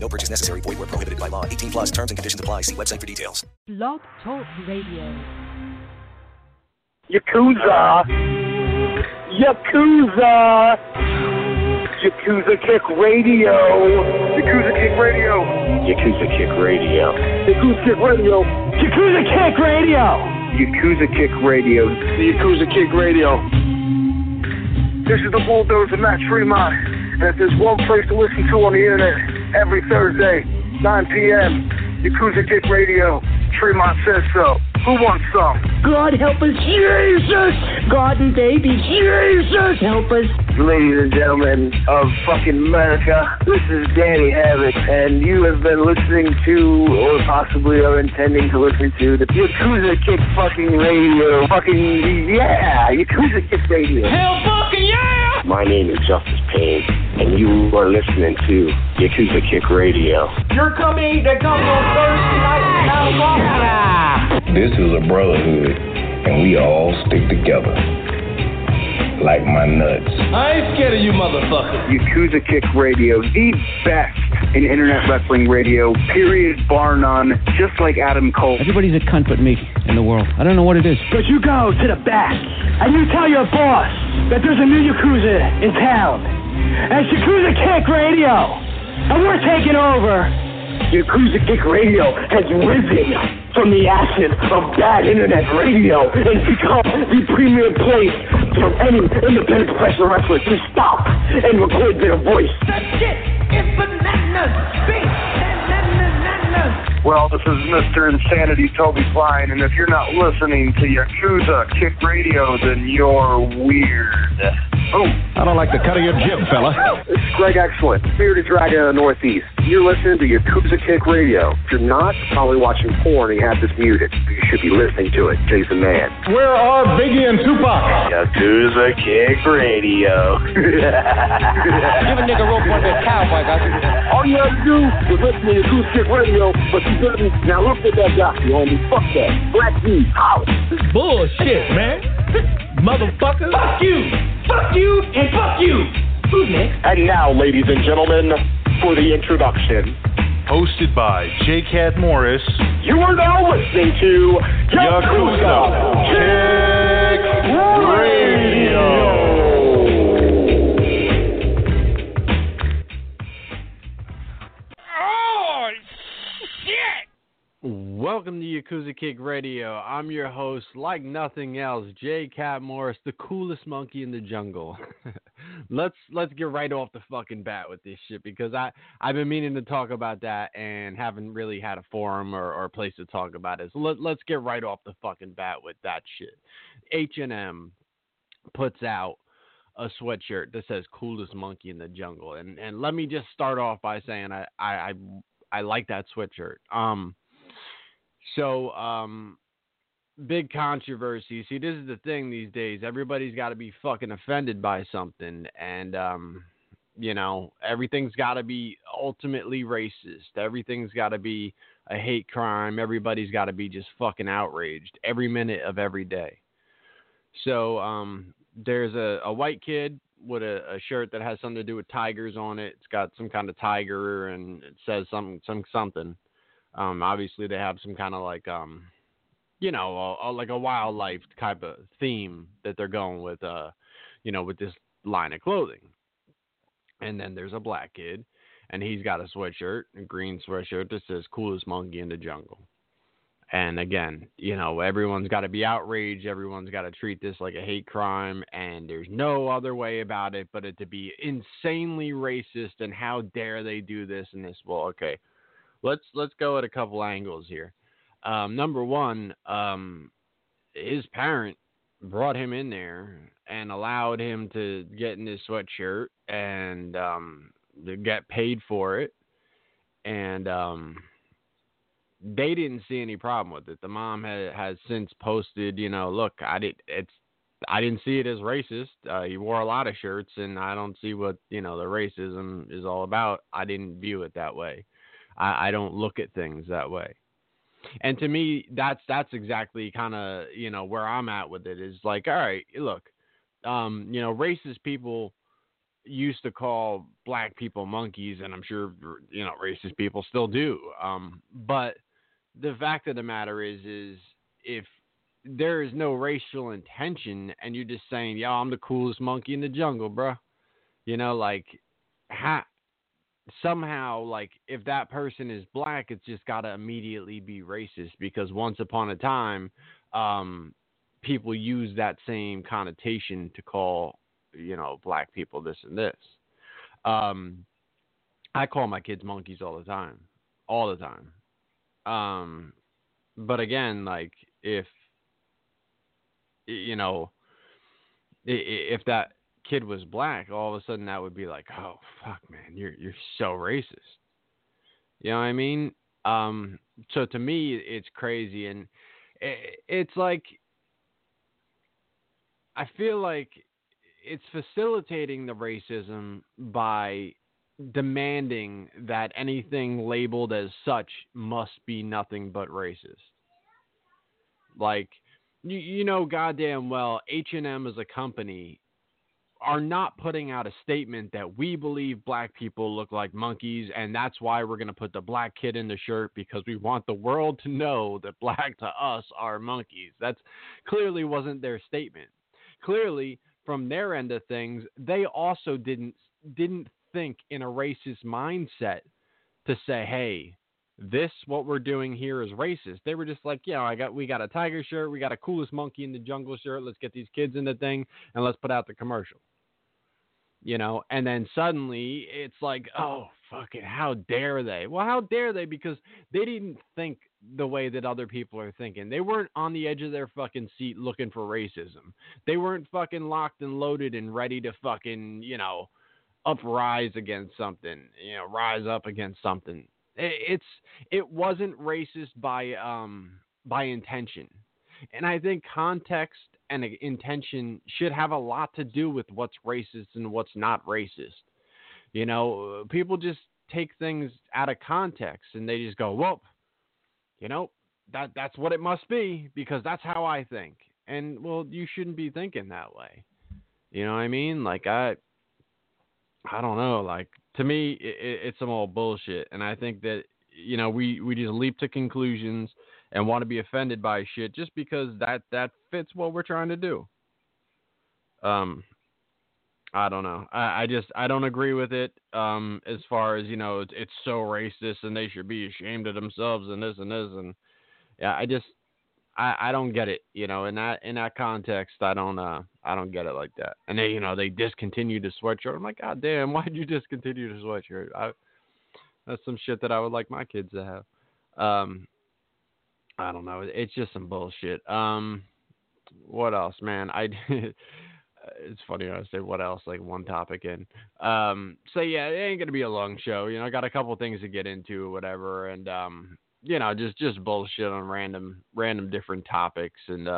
No purchase necessary. Void where prohibited by law. 18 plus terms and conditions apply. See website for details. Blog Talk Radio. Yakuza. Yakuza Kick Radio. This is the bulldozer Matt Tremont. And if there's one place to listen to on the internet, every Thursday, 9 p.m., Yakuza Kick Radio, Tremont says so. Who wants some? God help us, Jesus! God and baby, Jesus! Help us. Ladies and gentlemen of fucking America, this is Danny Havoc, and you have been listening to, or possibly are intending to listen to, the Yakuza Kick fucking radio. Fucking, yeah! Yakuza Kick Radio. Hell fucking yeah! My name is Justice Payne, and you are listening to Yakuza Kick Radio. You're coming to come on Thursday night. This is a brotherhood, and we all stick together. Like my nuts. I ain't scared of you, motherfucker. Yakuza Kick Radio, the best in internet wrestling radio, period, bar none, just like Adam Cole. Everybody's a cunt but me in the world. I don't know what it is. But you go to the back, and you tell your boss that there's a new Yakuza in town. And it's Yakuza Kick Radio, and we're taking over. Yakuza Kick Radio has risen from the ashes of bad internet radio and become the premier place for any independent professional wrestler to stop and record their voice. That shit is bananas, big bananas. Well, this is Mr. Insanity Toby Klein, and if you're not listening to Yakuza Kick Radio, then you're weird. Oh, I don't like the cut of your jib, fella. This is Greg Excellent, bearded dragon of the Northeast. You're listening to Yakuza Kick Radio. If you're not, probably watching porn and you have this muted. You should be listening to it, Jason Mann. Where are Biggie and Tupac? Yakuza Kick Radio. Give a nigga rope on that cowboy, guys. All you have to do is listen to Yakuza Kick Radio, but you couldn't. Now look at that guy, you homie. Fuck that. Black dude, holla. This is bullshit, man. Motherfucker. Fuck you. Fuck you and fuck you! Who's next? And now, ladies and gentlemen, for the introduction. Hosted by J. Cat Morris. You are now listening to Yakuza Kick Radio. Oh, shit! Welcome to Yakuza Kick Radio. I'm your host, like nothing else, J. Cat Morris, the coolest monkey in the jungle. Let's get right off the fucking bat with this shit, because I've been meaning to talk about that and haven't really had a forum or a place to talk about it. So let's get right off the fucking bat with that shit. H&M puts out a sweatshirt that says coolest monkey in the jungle. And let me just start off by saying I like that sweatshirt. So, big controversy. See, this is the thing these days. Everybody's got to be fucking offended by something. And, you know, everything's got to be ultimately racist. Everything's got to be a hate crime. Everybody's got to be just fucking outraged every minute of every day. So, there's a white kid with a shirt that has something to do with tigers on it. It's got some kind of tiger and it says something. Obviously they have some kind of like, you know, like a wildlife type of theme that they're going with, you know, with this line of clothing. And then there's a black kid and he's got a sweatshirt, a green sweatshirt that says coolest monkey in the jungle. And again, you know, everyone's got to be outraged. Everyone's got to treat this like a hate crime and there's no other way about it, but it to be insanely racist and how dare they do this and this. Well, okay. Let's go at a couple angles here. Number one, his parent brought him in there and allowed him to get in his sweatshirt and get paid for it. And they didn't see any problem with it. The mom has since posted, you know, look, I didn't see it as racist. He wore a lot of shirts, and I don't see what, you know, the racism is all about. I didn't view it that way. I don't look at things that way. And to me, that's exactly kind of, you know, where I'm at with it, is like, all right, look, you know, racist people used to call black people monkeys, and I'm sure, you know, racist people still do. But the fact of the matter is if there is no racial intention and you're just saying, yo, I'm the coolest monkey in the jungle, bro, you know, like somehow, like, if that person is black, it's just got to immediately be racist, because once upon a time, people use that same connotation to call, you know, black people this and this. I call my kids monkeys all the time. But again, like, if, you know, if that kid was black, all of a sudden that would be like, oh fuck, man, you're so racist. You know what I mean? So to me, it's crazy, and it's like, I feel like it's facilitating the racism by demanding that anything labeled as such must be nothing but racist. Like, you know goddamn well H&M as a company are not putting out a statement that we believe black people look like monkeys, and that's why we're going to put the black kid in the shirt, because we want the world to know that black to us are monkeys. That's clearly wasn't their statement. Clearly, from their end of things, they also didn't think in a racist mindset to say, hey, this, what we're doing here, is racist. They were just like, you know, we got a tiger shirt, we got a coolest monkey in the jungle shirt, let's get these kids in the thing, and let's put out the commercial. You know, and then suddenly it's like, oh, fucking, how dare they? Well, how dare they? Because they didn't think the way that other people are thinking. They weren't on the edge of their fucking seat looking for racism. They weren't fucking locked and loaded and ready to fucking, you know, rise up against something. It wasn't racist by intention. And I think context and intention should have a lot to do with what's racist and what's not racist. You know, people just take things out of context and they just go, well, you know, that's what it must be because that's how I think. And, well, you shouldn't be thinking that way. You know what I mean? Like, I don't know. Like, to me, it's some old bullshit. And I think that, you know, we just leap to conclusions and want to be offended by shit just because that fits what we're trying to do. I don't know. I don't agree with it. As far as, you know, it's so racist and they should be ashamed of themselves and this and this. And yeah, I don't get it, you know, in that context, I don't get it like that. And they, you know, they discontinued the sweatshirt. I'm like, God damn, why'd you discontinue the sweatshirt? That's some shit that I would like my kids to have. I don't know. It's just some bullshit. What else, man? It's funny when I say what else, like one topic in. So yeah, it ain't going to be a long show. You know, I got a couple things to get into or whatever. And, you know, just bullshit on random different topics and,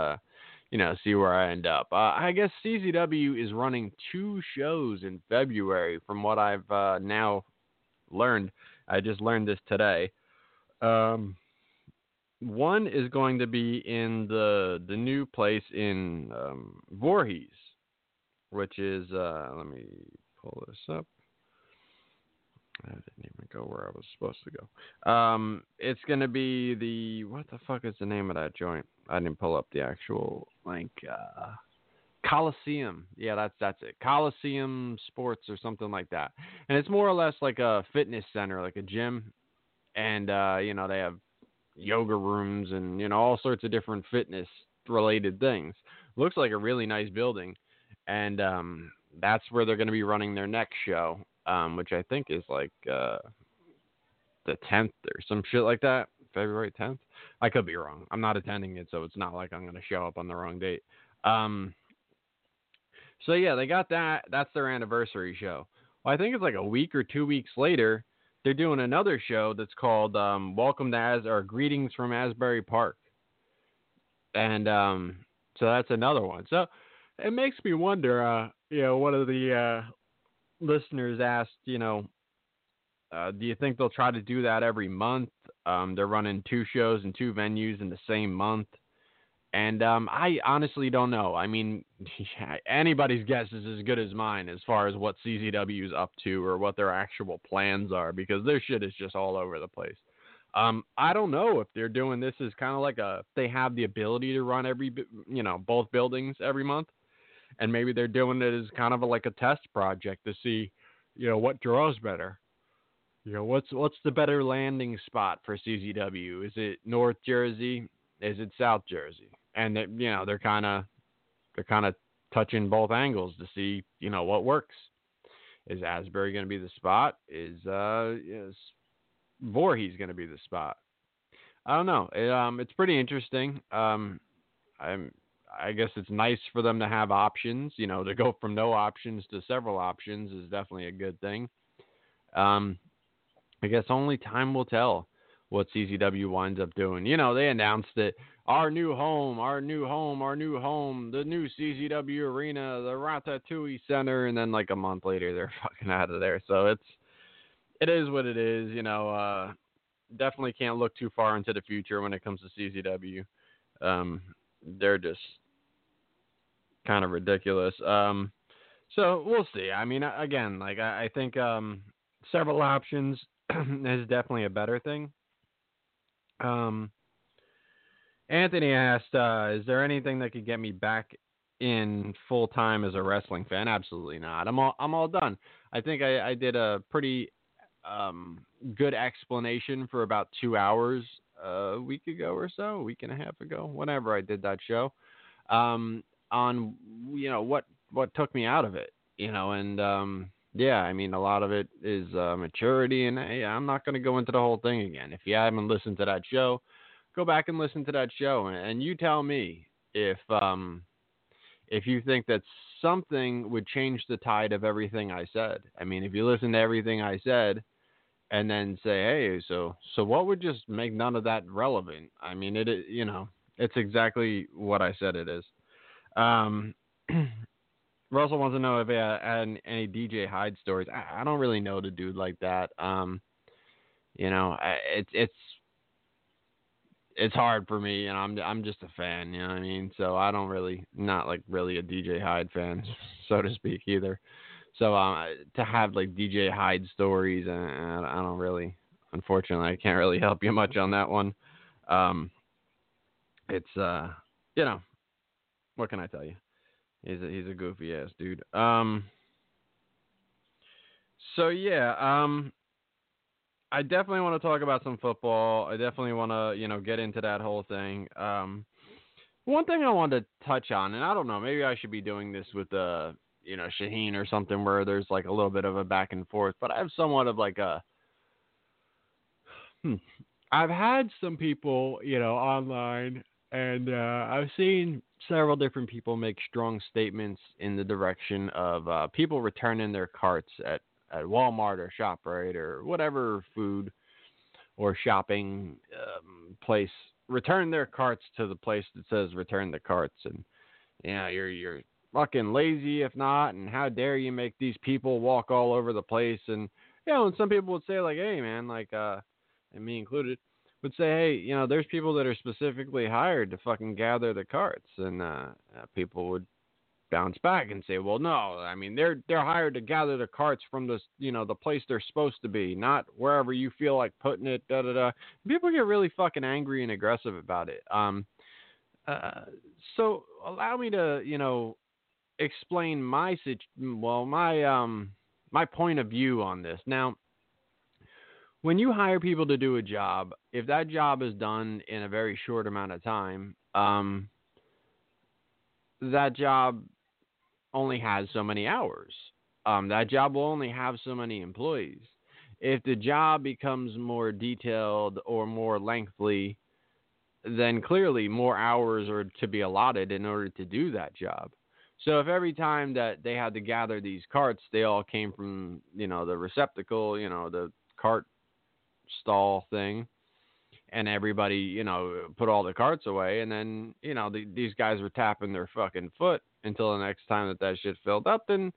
you know, see where I end up. I guess CZW is running 2 shows in February from what I've now learned. I just learned this today. One is going to be in the new place in Voorhees, which is, let me pull this up. I didn't even go where I was supposed to go. It's going to be what the fuck is the name of that joint? I didn't pull up the actual link. Coliseum. Yeah, that's it. Coliseum Sports or something like that. And it's more or less like a fitness center, like a gym. And, you know, they have yoga rooms and, you know, all sorts of different fitness related things. Looks like a really nice building. And that's where they're going to be running their next show. Which I think is like the 10th or some shit like that, February 10th. I could be wrong. I'm not attending it, so it's not like I'm going to show up on the wrong date. So, yeah, they got that. That's their anniversary show. Well, I think it's like a week or 2 weeks later, they're doing another show that's called Welcome to Greetings from Asbury Park. And so that's another one. So it makes me wonder, one of the listeners asked, do you think they'll try to do that every month? They're running two shows and two venues in the same month. And I honestly don't know. I mean, anybody's guess is as good as mine as far as what CZW is up to or what their actual plans are, because their shit is just all over the place. I don't know if they're doing this as kind of like they have the ability to run both buildings every month. And maybe they're doing it as kind of like a test project to see, what draws better. What's the better landing spot for CZW? Is it North Jersey? Is it South Jersey? And they're kind of touching both angles to see what works. Is Asbury going to be the spot? Is Voorhees going to be the spot? I don't know. It's pretty interesting. I guess it's nice for them to have options. To go from no options to several options is definitely a good thing. I guess only time will tell what CZW winds up doing. They announced that our new home, the new CZW arena, the Ratatouille center, and then like a month later, they're fucking out of there. So it is what it is. Definitely can't look too far into the future when it comes to CZW. They're just kind of ridiculous. So we'll see. I mean, again, like I think several options is definitely a better thing. Anthony asked, is there anything that could get me back in full time as a wrestling fan? Absolutely not. I'm all done. I think I did a pretty good explanation for about 2 hours a week ago or so, a week and a half ago, whenever I did that show, on what took me out of it, and yeah, I mean, a lot of it is maturity, and hey, I'm not going to go into the whole thing again. If you haven't listened to that show, go back and listen to that show, and you tell me if you think that something would change the tide of everything I said. I mean, if you listen to everything I said and then say, hey, so what would just make none of that relevant? I mean, it's exactly what I said it is. Russell wants to know if he had any DJ Hyde stories. I don't really know the dude like that. It's hard for me, and I'm just a fan. You know what I mean? So I don't really, not like really a DJ Hyde fan, so to speak, either. So to have like DJ Hyde stories, I don't really. Unfortunately, I can't really help you much on that one. What can I tell you? He's a goofy ass dude. So yeah, I definitely want to talk about some football. I definitely want to, get into that whole thing. One thing I wanted to touch on, and I don't know, maybe I should be doing this with Shaheen or something where there's like a little bit of a back and forth, but I have somewhat of like I've had some people, online, and I've seen several different people make strong statements in the direction of people returning their carts at Walmart or ShopRite or whatever food or shopping place. Return their carts to the place that says return the carts, and you're fucking lazy if not, and how dare you make these people walk all over the place. And and some people would say like, hey man, like and me included, would say, hey, there's people that are specifically hired to fucking gather the carts. And people would bounce back and say, well, no, I mean, they're hired to gather the carts from this, the place they're supposed to be, not wherever you feel like putting it, da-da-da. People get really fucking angry and aggressive about it. So allow me to, explain my point of view on this. Now, when you hire people to do a job, if that job is done in a very short amount of time, that job only has so many hours. That job will only have so many employees. If the job becomes more detailed or more lengthy, then clearly more hours are to be allotted in order to do that job. So if every time that they had to gather these carts, they all came from, the receptacle, the cart stall thing, and everybody, you know, put all the carts away. And then, you know, these guys were tapping their fucking foot until the next time that shit filled up. Then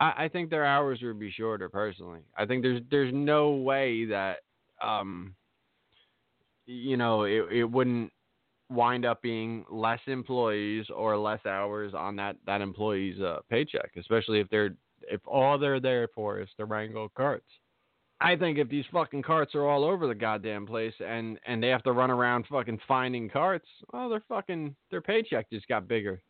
I think their hours would be shorter, personally. I think there's no way that, you know, it wouldn't wind up being less employees or less hours on that employee's paycheck, especially if all they're there for is to wrangle carts. I think if these fucking carts are all over the goddamn place and they have to run around fucking finding carts, well, their paycheck just got bigger.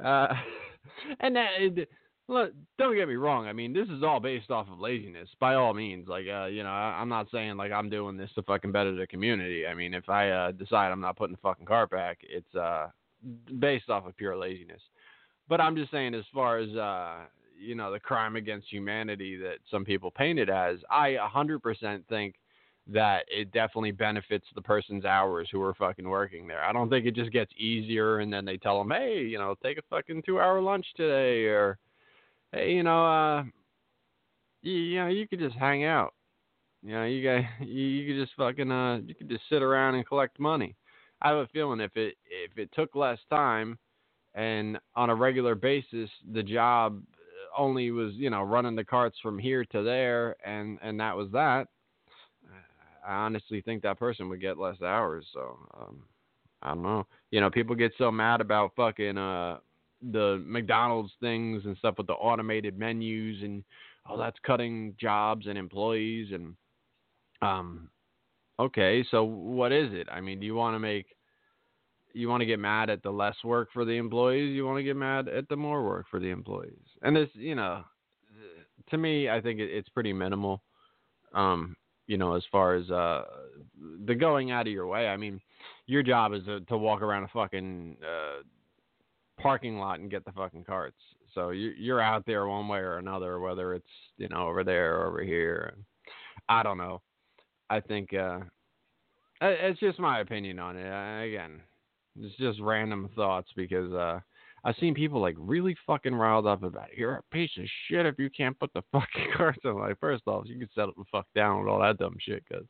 And that, look, don't get me wrong. I mean, this is all based off of laziness, by all means. Like, you know, I'm not saying like I'm doing this to fucking better the community. I mean, if I decide I'm not putting the fucking cart back, it's based off of pure laziness. But I'm just saying, as far as you know, the crime against humanity that some people paint it as, I 100% think that it definitely benefits the person's hours who are fucking working there. I don't think it just gets easier and then they tell them, hey, you know, take a fucking 2-hour lunch today, or hey, you know, you could just hang out. You know, you could just fucking you could just sit around and collect money. I have a feeling if it took less time and on a regular basis, the job only was, you know, running the carts from here to there, and that was that, I honestly think that person would get less hours. So I don't know. You know, people get so mad about fucking the McDonald's things and stuff with the automated menus, and oh, that's cutting jobs and employees. And okay, so what is it? I mean, do you want to you want to get mad at the less work for the employees? You want to get mad at the more work for the employees? And this, you know, to me, I think it's pretty minimal, you know, as far as the going out of your way. I mean, your job is to walk around a fucking parking lot and get the fucking carts. So you're out there one way or another, whether it's, you know, over there or over here. I don't know. I think it's just my opinion on it. Again, it's just random thoughts, because I've seen people like really fucking riled up about it. You're a piece of shit if you can't put the fucking carts on. Like, first off, you can settle the fuck down with all that dumb shit, because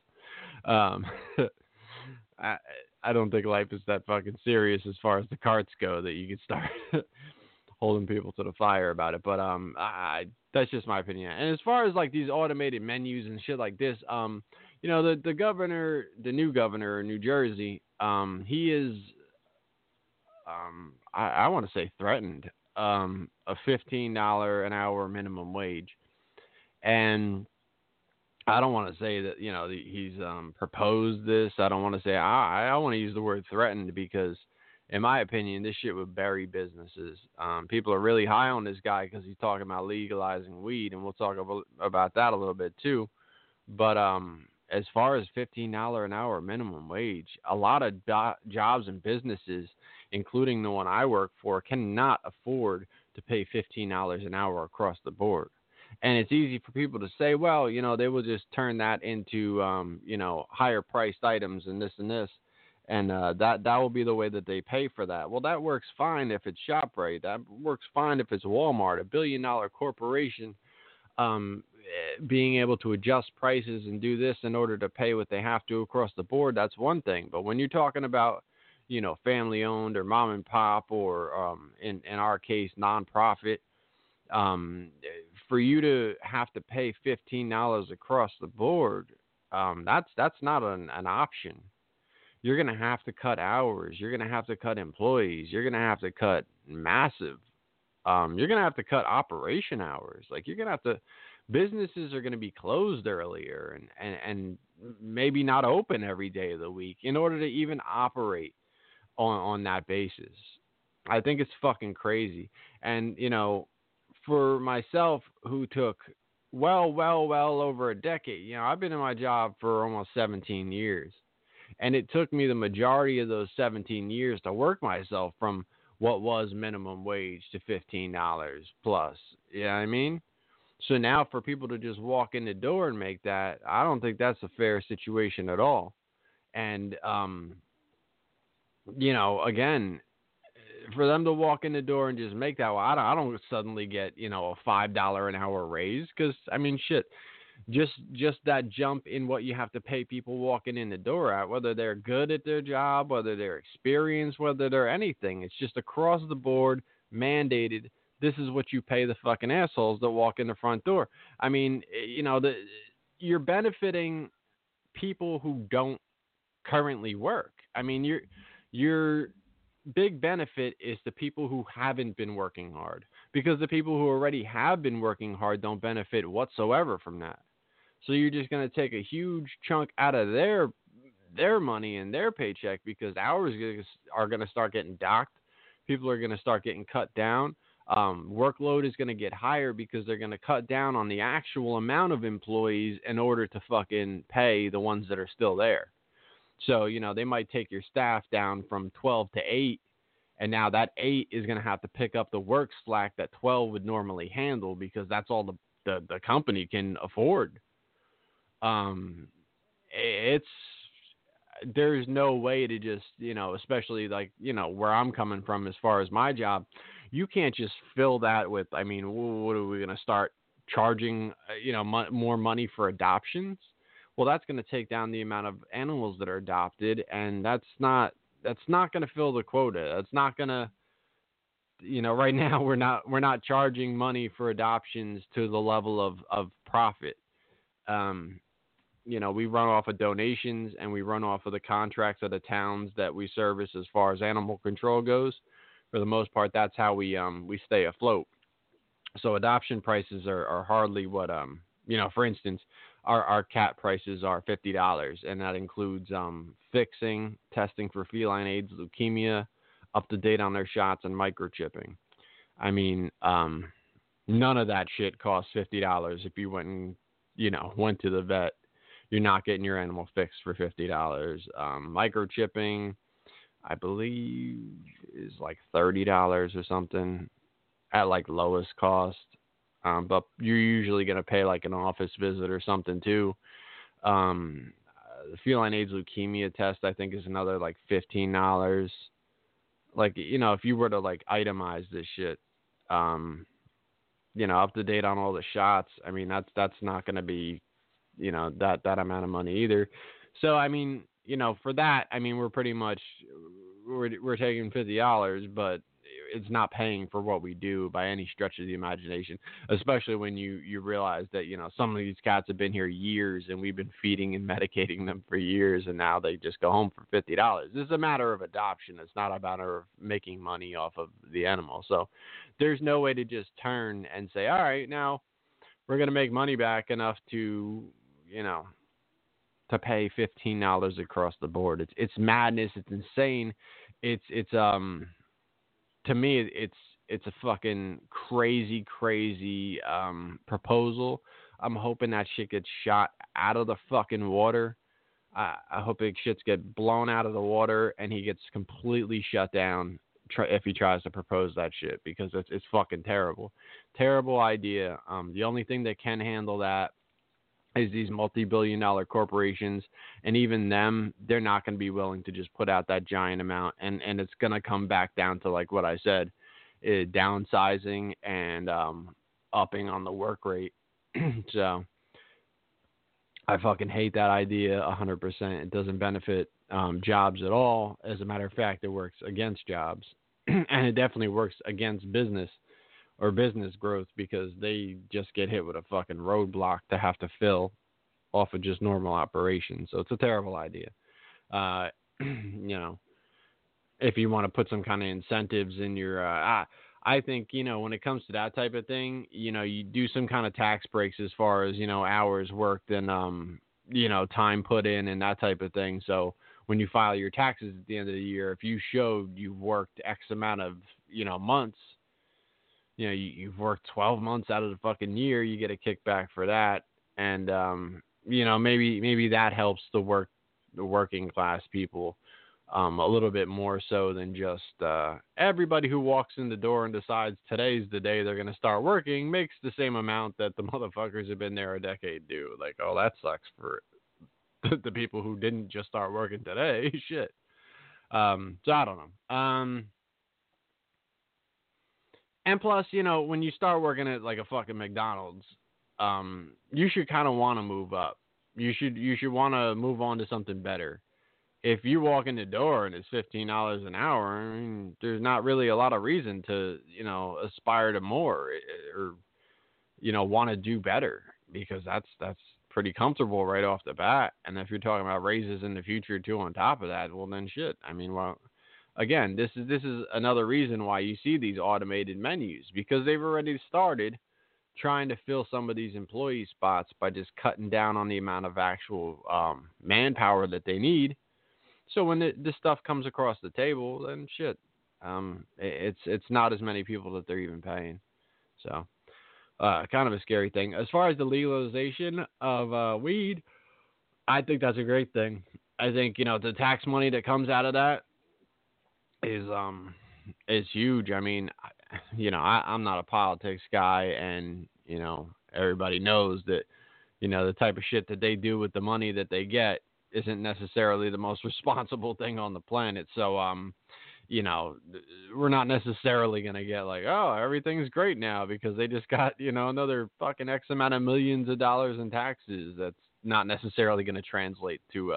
I don't think life is that fucking serious as far as the carts go that you can start holding people to the fire about it. But that's just my opinion. And as far as like these automated menus and shit like this, you know, the governor, the new governor of New Jersey, he is I want to say threatened a $15 an hour minimum wage. And I don't want to say that, you know, he's proposed this. I don't want to say I want to use the word threatened, because in my opinion, this shit would bury businesses. People are really high on this guy because he's talking about legalizing weed, and we'll talk about that a little bit too. But as far as $15 an hour minimum wage, a lot of jobs and businesses, including the one I work for, cannot afford to pay $15 an hour across the board. And it's easy for people to say, well, you know, they will just turn that into, you know, higher priced items and this and this. And that will be the way that they pay for that. Well, that works fine if it's ShopRite. That works fine if it's Walmart, a $1 billion corporation, being able to adjust prices and do this in order to pay what they have to across the board. That's one thing. But when you're talking about, you know, family owned or mom and pop, or in our case, nonprofit, for you to have to pay $15 across the board, that's not an option. You're going to have to cut hours. You're going to have to cut employees. You're going to have to cut massive. You're going to have to cut operation hours. Like, you're going to have to, businesses are going to be closed earlier and maybe not open every day of the week in order to even operate on that basis. I think it's fucking crazy. And, you know, for myself, who took well over a decade, you know, I've been in my job for almost 17 years. And it took me the majority of those 17 years to work myself from what was minimum wage to $15 plus. You know what I mean? So now for people to just walk in the door and make that, I don't think that's a fair situation at all. And, you know, again, for them to walk in the door and just make that, well, I don't suddenly get, you know, a $5 an hour raise, because, I mean, shit, just that jump in what you have to pay people walking in the door at, whether they're good at their job, whether they're experienced, whether they're anything. It's just across the board mandated. This is what you pay the fucking assholes that walk in the front door. I mean, you know, you're benefiting people who don't currently work. I mean, your big benefit is the people who haven't been working hard, because the people who already have been working hard don't benefit whatsoever from that. So you're just going to take a huge chunk out of their money and their paycheck, because hours are going to start getting docked. People are going to start getting cut down. Workload is going to get higher because they're going to cut down on the actual amount of employees in order to fucking pay the ones that are still there. So, you know, they might take your staff down from 12 to 8, and now that 8 is going to have to pick up the work slack that 12 would normally handle, because that's all the company can afford. There's no way to just, you know, especially like, you know, where I'm coming from as far as my job, you can't just fill that with, I mean, what are we going to start charging, you know, more money for adoptions? Well, that's going to take down the amount of animals that are adopted, and that's not going to fill the quota. That's not going to, you know, right now we're not charging money for adoptions to the level of profit. You know, we run off of donations, and we run off of the contracts of the towns that we service as far as animal control goes. For the most part, that's how we stay afloat. So adoption prices are hardly what, you know, for instance, our cat prices are $50, and that includes fixing, testing for feline AIDS, leukemia, up to date on their shots, and microchipping. I mean, none of that shit costs $50 if you went to the vet. You're not getting your animal fixed for $50. Microchipping, I believe, is like $30 or something at like lowest cost. But you're usually going to pay like an office visit or something too. The feline AIDS leukemia test, I think, is another like $15. Like, you know, if you were to like itemize this shit, you know, up to date on all the shots, I mean, that's not going to be, you know, that amount of money either. So, I mean, you know, for that, I mean, we're pretty much, we're taking $50, but it's not paying for what we do by any stretch of the imagination, especially when you realize that, you know, some of these cats have been here years, and we've been feeding and medicating them for years, and now they just go home for $50. This is a matter of adoption. It's not a matter of making money off of the animal. So there's no way to just turn and say, all right, now we're going to make money back enough to, you know, to pay $15 across the board. It's madness. It's insane. It's to me, it's a fucking crazy proposal. I'm hoping that shit gets shot out of the fucking water. I hope it shits get blown out of the water, and he gets completely shut down if he tries to propose that shit, because it's fucking terrible idea. The only thing that can handle that is these multi-billion-dollar corporations, and even them, they're not going to be willing to just put out that giant amount, and it's going to come back down to like what I said, downsizing and upping on the work rate. So I fucking hate that idea 100%. It doesn't benefit jobs at all. As a matter of fact, it works against jobs, and it definitely works against business or business growth, because they just get hit with a fucking roadblock to have to fill off of just normal operations. So it's a terrible idea. You know, if you want to put some kind of incentives in your, I think, you know, when it comes to that type of thing, you know, you do some kind of tax breaks as far as, you know, hours worked and, you know, time put in and that type of thing. So when you file your taxes at the end of the year, if you showed you've worked X amount of, you know, months, you know, you've worked 12 months out of the fucking year, you get a kickback for that. And, you know, maybe that helps the working class people a little bit more so than just everybody who walks in the door and decides today's the day they're going to start working makes the same amount that the motherfuckers have been there a decade do. Like, oh, that sucks for the people who didn't just start working today. Shit. So I don't know. And plus, you know, when you start working at like a fucking McDonald's, you should kind of want to move up. You should want to move on to something better. If you walk in the door and it's $15 an hour, I mean, there's not really a lot of reason to, aspire to more or, want to do better, because that's pretty comfortable right off the bat. And if you're talking about raises in the future too, on top of that, well then shit. I mean, well, again, this is another reason why you see these automated menus, because they've already started trying to fill some of these employee spots by just cutting down on the amount of actual manpower that they need. So when this stuff comes across the table, then shit, it's not as many people that they're even paying. So kind of a scary thing. As far as the legalization of weed, I think that's a great thing. I think, the tax money that comes out of that is huge. I mean, I'm not a politics guy, and, everybody knows that, the type of shit that they do with the money that they get isn't necessarily the most responsible thing on the planet. So, we're not necessarily going to get like, oh, everything's great now because they just got, another fucking X amount of millions of dollars in taxes. That's not necessarily going to translate to,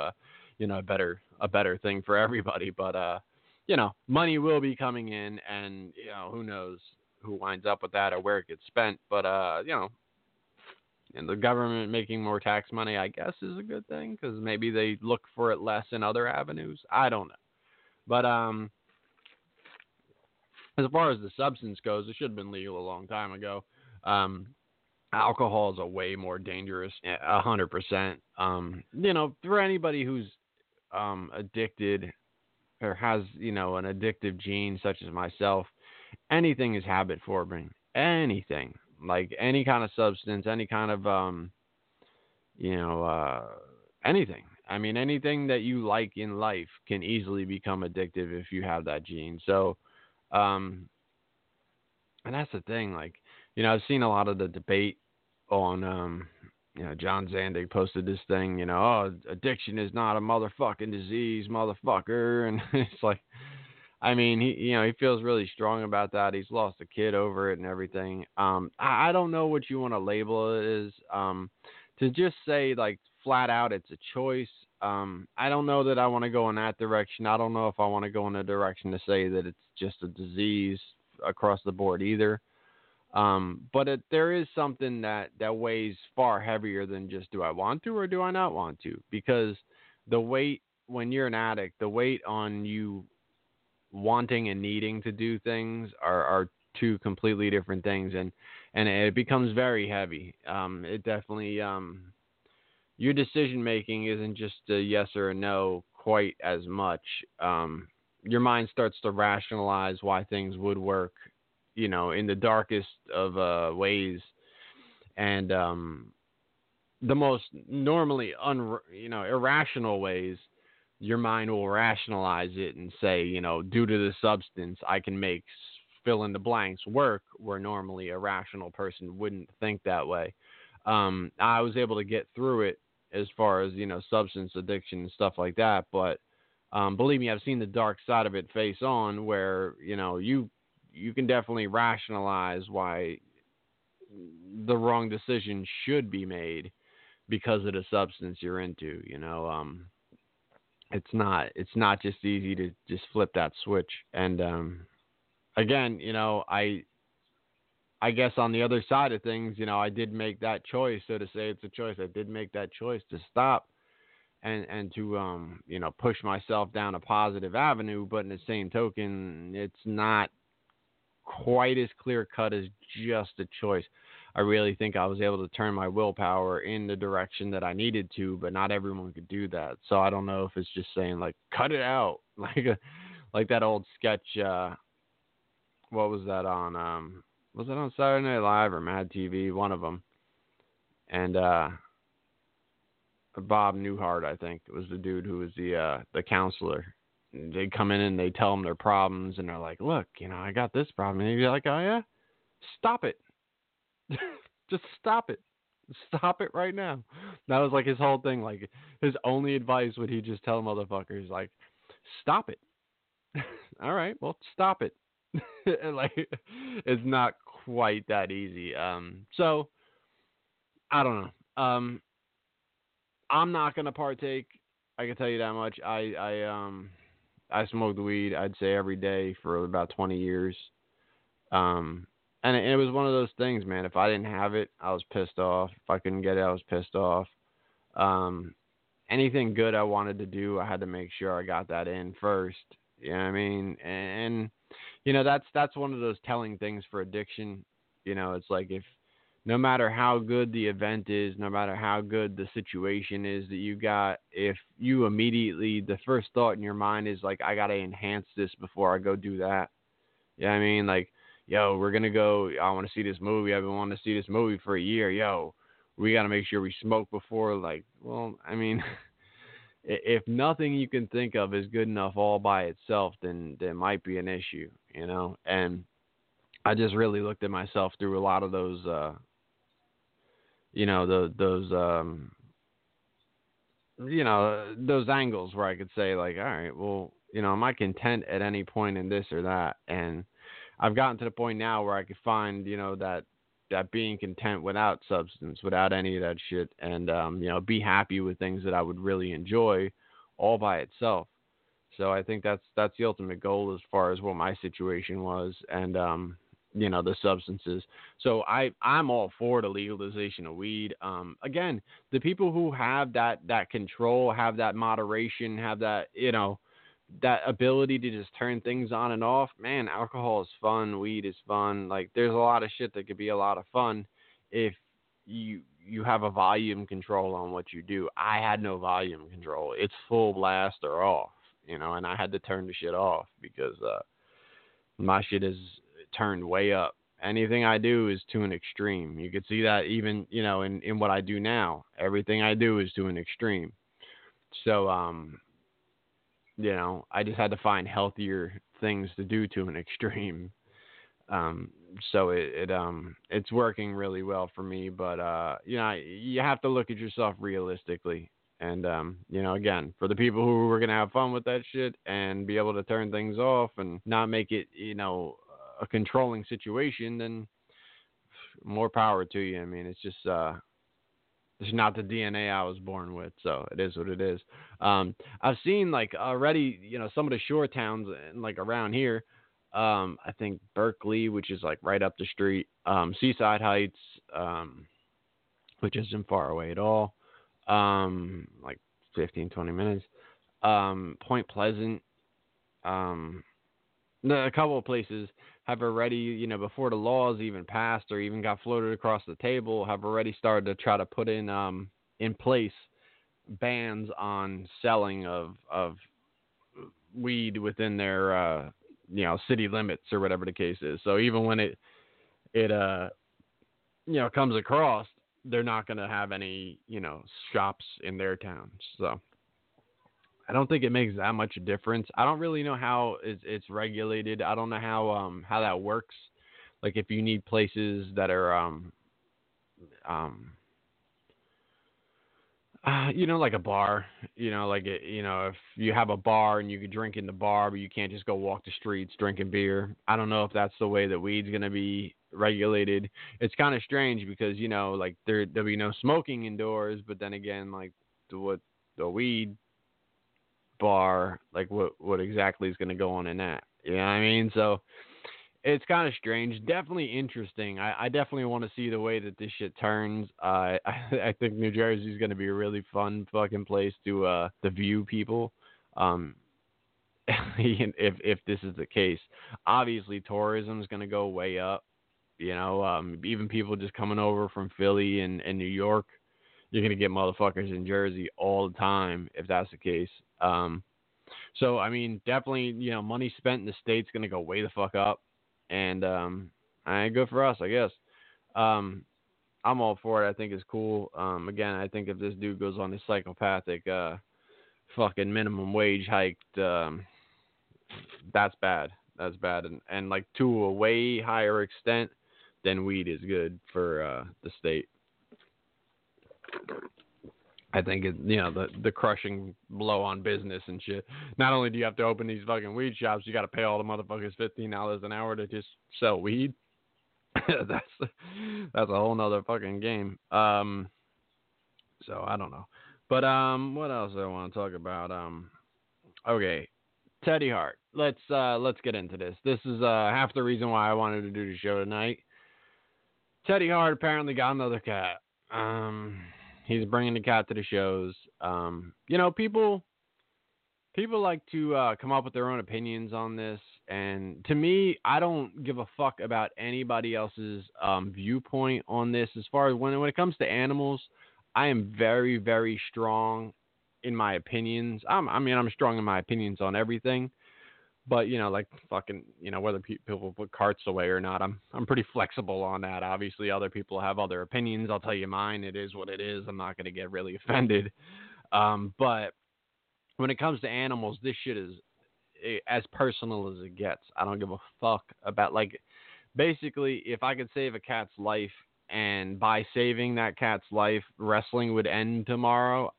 a better thing for everybody. But, money will be coming in, and, who knows who winds up with that or where it gets spent. But, and the government making more tax money, I guess, is a good thing, because maybe they look for it less in other avenues. I don't know. But as far as the substance goes, it should have been legal a long time ago. Alcohol is a way more dangerous, 100%. For anybody who's addicted or has, an addictive gene such as myself, anything is habit forming. Anything. Like any kind of substance, any kind of, anything. I mean, anything that you like in life can easily become addictive if you have that gene. So, and that's the thing, like, I've seen a lot of the debate on, John Zandig posted this thing, oh, addiction is not a motherfucking disease, motherfucker. And it's like, I mean, he feels really strong about that. He's lost a kid over it and everything. I don't know what you want to label it as. To just say, like, flat out, it's a choice. I don't know that I want to go in that direction. I don't know if I want to go in a direction to say that it's just a disease across the board either. But there is something that weighs far heavier than just do I want to or do I not want to? Because the weight, when you're an addict, the weight on you wanting and needing to do things are two completely different things, and it becomes very heavy. It definitely, your decision making isn't just a yes or a no quite as much. Your mind starts to rationalize why things would work, in the darkest of ways, and the most normally irrational ways. Your mind will rationalize it and say, due to the substance, I can make fill in the blanks work, where normally a rational person wouldn't think that way. I was able to get through it as far as, substance addiction and stuff like that. But believe me, I've seen the dark side of it face on, where, you can definitely rationalize why the wrong decision should be made because of the substance you're into, It's not just easy to just flip that switch. And again, I guess on the other side of things, I did make that choice. So to say, it's a choice. I did make that choice to stop and to push myself down a positive avenue. But in the same token, it's not quite as clear cut as just a choice. I really think I was able to turn my willpower in the direction that I needed to, but not everyone could do that. So I don't know if it's just saying, like, cut it out. Like that old sketch. What was that on? Was that on Saturday Night Live or Mad TV? One of them. And Bob Newhart, I think, was the dude who was the counselor. They come in and they tell them their problems, and they're like, look, I got this problem. And he's like, oh, yeah? Stop it. Just stop it. Stop it right now. That was like his whole thing. Like his only advice would he just tell motherfuckers, like, stop it. All right, well, stop it. Like, it's not quite that easy. So I don't know. I'm not going to partake. I can tell you that much. I smoked weed, I'd say, every day for about 20 years. And it was one of those things, man. If I didn't have it, I was pissed off. If I couldn't get it, I was pissed off. Anything good I wanted to do, I had to make sure I got that in first. You know what I mean? And you know, that's one of those telling things for addiction. You know, it's like if no matter how good the event is, no matter how good the situation is that you got, if you immediately, the first thought in your mind is like, I got to enhance this before I go do that. You know what I mean? Like, yo, we're going to go, I want to see this movie. I've been wanting to see this movie for a year. Yo, we got to make sure we smoke before. Like, well, I mean, if nothing you can think of is good enough all by itself, then there might be an issue, you know? And I just really looked at myself through a lot of those, those angles where I could say, like, all right, well, you know, am I content at any point in this or that? And I've gotten to the point now where I could find, you know, that being content without substance, without any of that shit, and, you know, be happy with things that I would really enjoy all by itself. So I think that's the ultimate goal as far as what my situation was. And, you know, the substances. So I'm all for the legalization of weed. Again, the people who have that control, have that moderation, have that, you know, that ability to just turn things on and off, man, alcohol is fun. Weed is fun. Like, there's a lot of shit that could be a lot of fun if you have a volume control on what you do. I had no volume control. It's full blast or off, you know, and I had to turn the shit off because, my shit is turned way up. Anything I do is to an extreme. You could see that even, you know, in what I do now. Everything I do is to an extreme. So, you know, I just had to find healthier things to do to an extreme. So it's working really well for me. But, you know, you have to look at yourself realistically. And, you know, again, for the people who were going to have fun with that shit and be able to turn things off and not make it, you know, a controlling situation, then more power to you. I mean, it's just it's not the DNA I was born with, so it is what it is. I've seen, like, already, you know, some of the shore towns, like, around here, I think Berkeley, which is, like, right up the street, Seaside Heights, which isn't far away at all, like 15-20 minutes, Point Pleasant, a couple of places have already, you know, before the laws even passed or even got floated across the table, have already started to try to put in place bans on selling of weed within their, you know, city limits or whatever the case is. So even when it you know, comes across, they're not going to have any, you know, shops in their towns. So I don't think it makes that much difference. I don't really know how it's regulated. I don't know how that works. Like, if you need places that are, you know, like a bar, you know, like, you know, if you have a bar and you could drink in the bar, but you can't just go walk the streets drinking beer. I don't know if that's the way that weed's going to be regulated. It's kind of strange because, you know, like there'll be no smoking indoors, but then again, like what the weed bar, like what exactly is going to go on in that, you know what I mean? So it's kind of strange, definitely interesting. I definitely want to see the way that this shit turns. I think New Jersey is going to be a really fun fucking place to view people, if this is the case. Obviously tourism is going to go way up, you know, even people just coming over from Philly and New York. You're going to get motherfuckers in Jersey all the time if that's the case. So, I mean, definitely, you know, money spent in the state's going to go way the fuck up. And I ain't good for us, I guess. I'm all for it. I think it's cool. Again, I think if this dude goes on this psychopathic fucking minimum wage hike, that's bad. That's bad. And like to a way higher extent than weed is good for the state. I think it, you know, the crushing blow on business and shit. Not only do you have to open these fucking weed shops, you got to pay all the motherfuckers $15 an hour to just sell weed. That's a whole nother fucking game. So I don't know. But what else do I want to talk about? Okay, Teddy Hart. Let's get into this. This is half the reason why I wanted to do the show tonight. Teddy Hart apparently got another cat. He's bringing the cat to the shows. You know, people like to come up with their own opinions on this, and to me, I don't give a fuck about anybody else's viewpoint on this. As far as when it comes to animals, I am very, very strong in my opinions. I'm strong in my opinions on everything, but you know, like fucking, you know, whether people put carts away or not, I'm pretty flexible on that. Obviously, other people have other opinions. I'll tell you mine. It is what it is. I'm not gonna get really offended. But when it comes to animals, this shit is as personal as it gets. I don't give a fuck about, like, basically, if I could save a cat's life, and by saving that cat's life, wrestling would end tomorrow,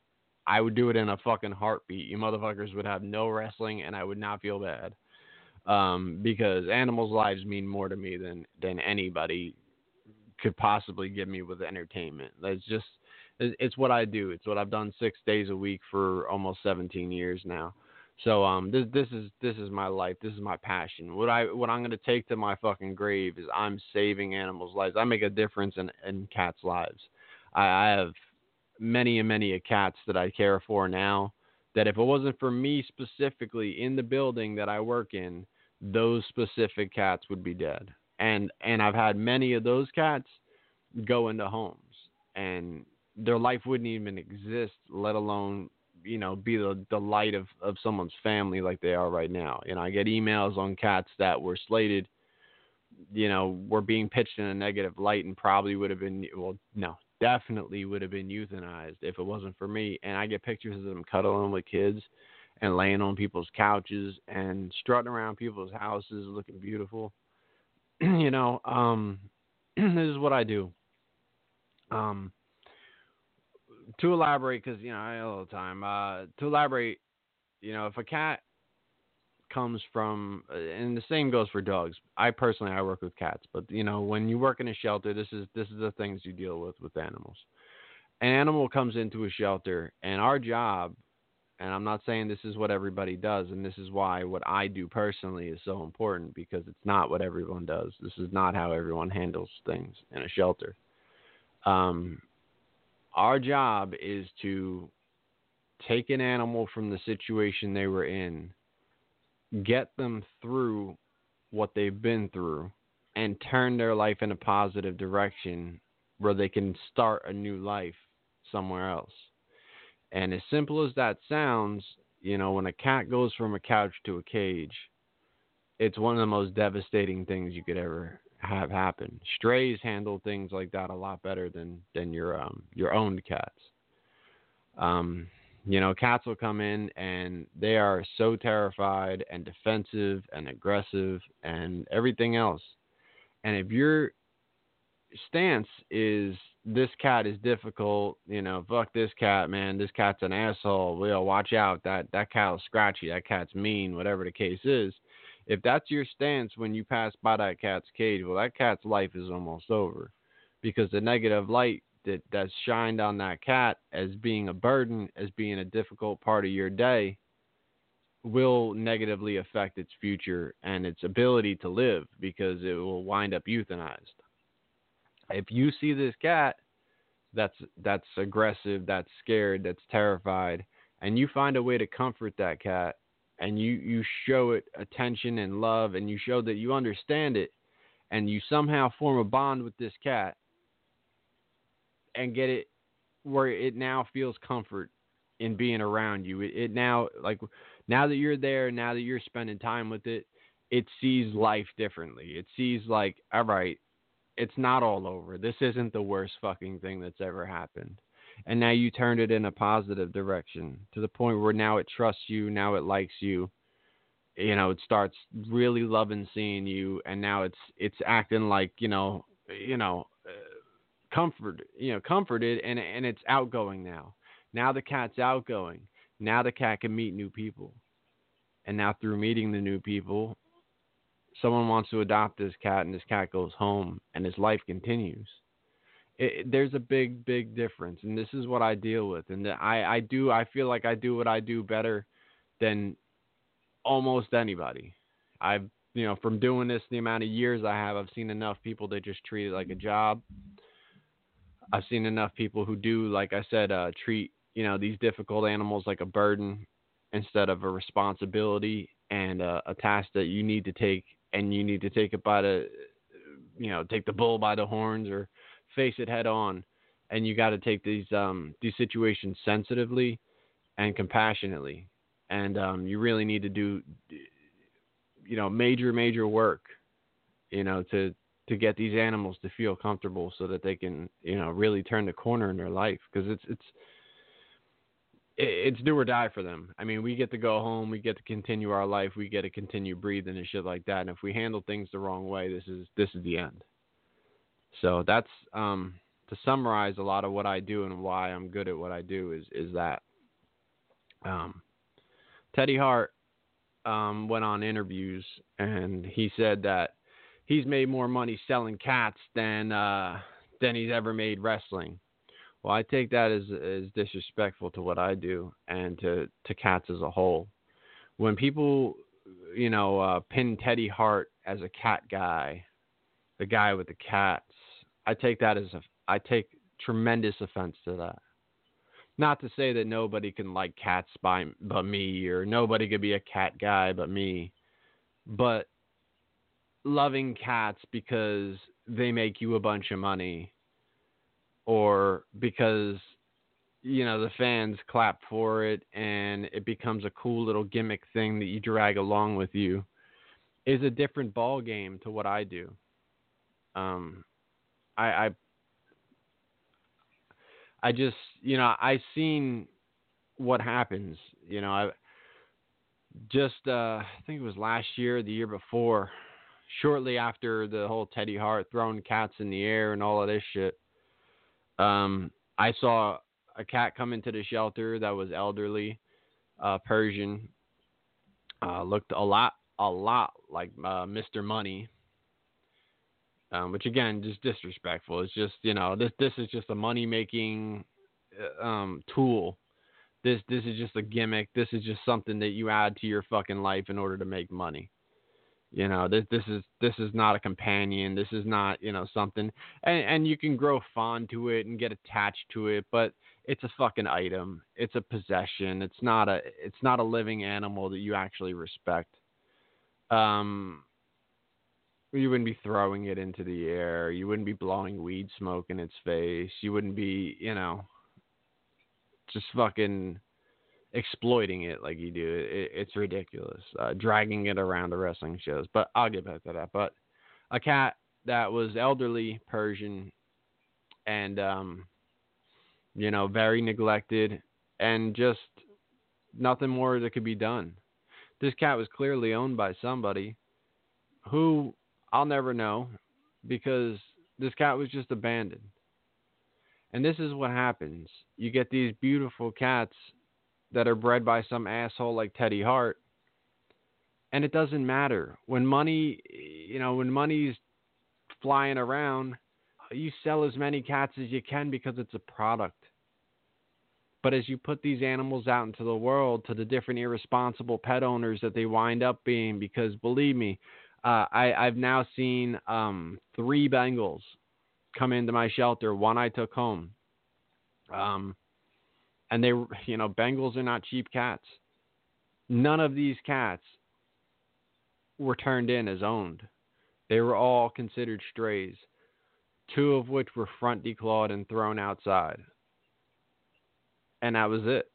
I would do it in a fucking heartbeat. You motherfuckers would have no wrestling, and I would not feel bad. Because animals' lives mean more to me than anybody could possibly give me with entertainment. That's just, it's what I do. It's what I've done 6 days a week for almost 17 years now. So this is my life. This is my passion. What I'm going to take to my fucking grave is I'm saving animals' lives. I make a difference in cats' lives. I have many and many cats that I care for now that if it wasn't for me specifically in the building that I work in, those specific cats would be dead. And I've had many of those cats go into homes, and their life wouldn't even exist, let alone, you know, be the light of someone's family like they are right now. You know, I get emails on cats that were slated, you know, were being pitched in a negative light and probably would have been, well, no, definitely would have been euthanized if it wasn't for me. And I get pictures of them cuddling with kids and laying on people's couches and strutting around people's houses looking beautiful. You know, this is what I do. To elaborate, because, you know, I have a little time. To elaborate, you know, if a cat comes from, and the same goes for dogs. I personally work with cats, but you know, when you work in a shelter, this is the things you deal with animals. An animal comes into a shelter, and our job, and I'm not saying this is what everybody does, and this is why what I do personally is so important, because it's not what everyone does. This is not how everyone handles things in a shelter. Our job is to take an animal from the situation they were in, get them through what they've been through, and turn their life in a positive direction where they can start a new life somewhere else. And as simple as that sounds, you know, when a cat goes from a couch to a cage, it's one of the most devastating things you could ever have happened. Strays handle things like that a lot better than your own cats. You know, cats will come in and they are so terrified and defensive and aggressive and everything else. And if your stance is this cat is difficult, you know, fuck this cat, man, this cat's an asshole, well, watch out, that cat's scratchy, that cat's mean, whatever the case is. If that's your stance when you pass by that cat's cage, well, that cat's life is almost over, because the negative light that's shined on that cat as being a burden, as being a difficult part of your day, will negatively affect its future and its ability to live, because it will wind up euthanized. If you see this cat that's aggressive, that's scared, that's terrified, and you find a way to comfort that cat, and you show it attention and love, and you show that you understand it, and you somehow form a bond with this cat and get it where it now feels comfort in being around you. It now, like, now that you're there, now that you're spending time with it, it sees life differently. It sees, like, all right, it's not all over. This isn't the worst fucking thing that's ever happened. And now you turned it in a positive direction to the point where now it trusts you. Now it likes you. You know, it starts really loving seeing you. And now it's acting like, comforted, and it's outgoing now. Now the cat's outgoing. Now the cat can meet new people. And now through meeting the new people, someone wants to adopt this cat and this cat goes home and his life continues. There's a big, big difference. And this is what I deal with. And I feel like I do what I do better than almost anybody. From doing this, the amount of years I have, I've seen enough people that just treat it like a job. I've seen enough people who do, like I said, treat, these difficult animals like a burden instead of a responsibility and a task that you need to take, and you need to take it by the, take the bull by the horns or face it head on. And you got to take these situations sensitively and compassionately. And you really need to do, major work, to get these animals to feel comfortable so that they can, really turn the corner in their life. Cause it's do or die for them. I mean, we get to go home, we get to continue our life, we get to continue breathing and shit like that. And if we handle things the wrong way, this is the end. So that's, to summarize a lot of what I do and why I'm good at what I do is that, Teddy Hart, went on interviews and he said that he's made more money selling cats than he's ever made wrestling. Well, I take that as disrespectful to what I do and to cats as a whole. When people, pin Teddy Hart as a cat guy, the guy with the cats, I take tremendous offense to that. Not to say that nobody can like cats but me, or nobody could be a cat guy but me, but loving cats because they make you a bunch of money, or because, the fans clap for it and it becomes a cool little gimmick thing that you drag along with you, is a different ball game to what I do. I just, I've seen what happens, I think it was last year, the year before, shortly after the whole Teddy Hart throwing cats in the air and all of this shit. I saw a cat come into the shelter that was elderly, Persian, looked a lot like Mr. Money, which again, just disrespectful. It's just, this is just a money-making tool. This is just a gimmick. This is just something that you add to your fucking life in order to make money. This is not a companion. This is not, something, and you can grow fond to it and get attached to it, but it's a fucking item. It's a possession. It's not a living animal that you actually respect. You wouldn't be throwing it into the air. You wouldn't be blowing weed smoke in its face. You wouldn't be, just fucking exploiting it like you do. It's ridiculous, dragging it around the wrestling shows, but I'll get back to that. But a cat that was elderly, Persian, and very neglected, and just nothing more that could be done. This cat was clearly owned by somebody who I'll never know, because this cat was just abandoned. And this is what happens. You get these beautiful cats that are bred by some asshole like Teddy Hart, and it doesn't matter. When money, when money's flying around, you sell as many cats as you can because it's a product. But as you put these animals out into the world to the different irresponsible pet owners that they wind up being, because believe me, I've now seen 3 Bengals come into my shelter. One I took home. And they, Bengals are not cheap cats. None of these cats were turned in as owned. They were all considered strays, 2 of which were front declawed and thrown outside. And that was it.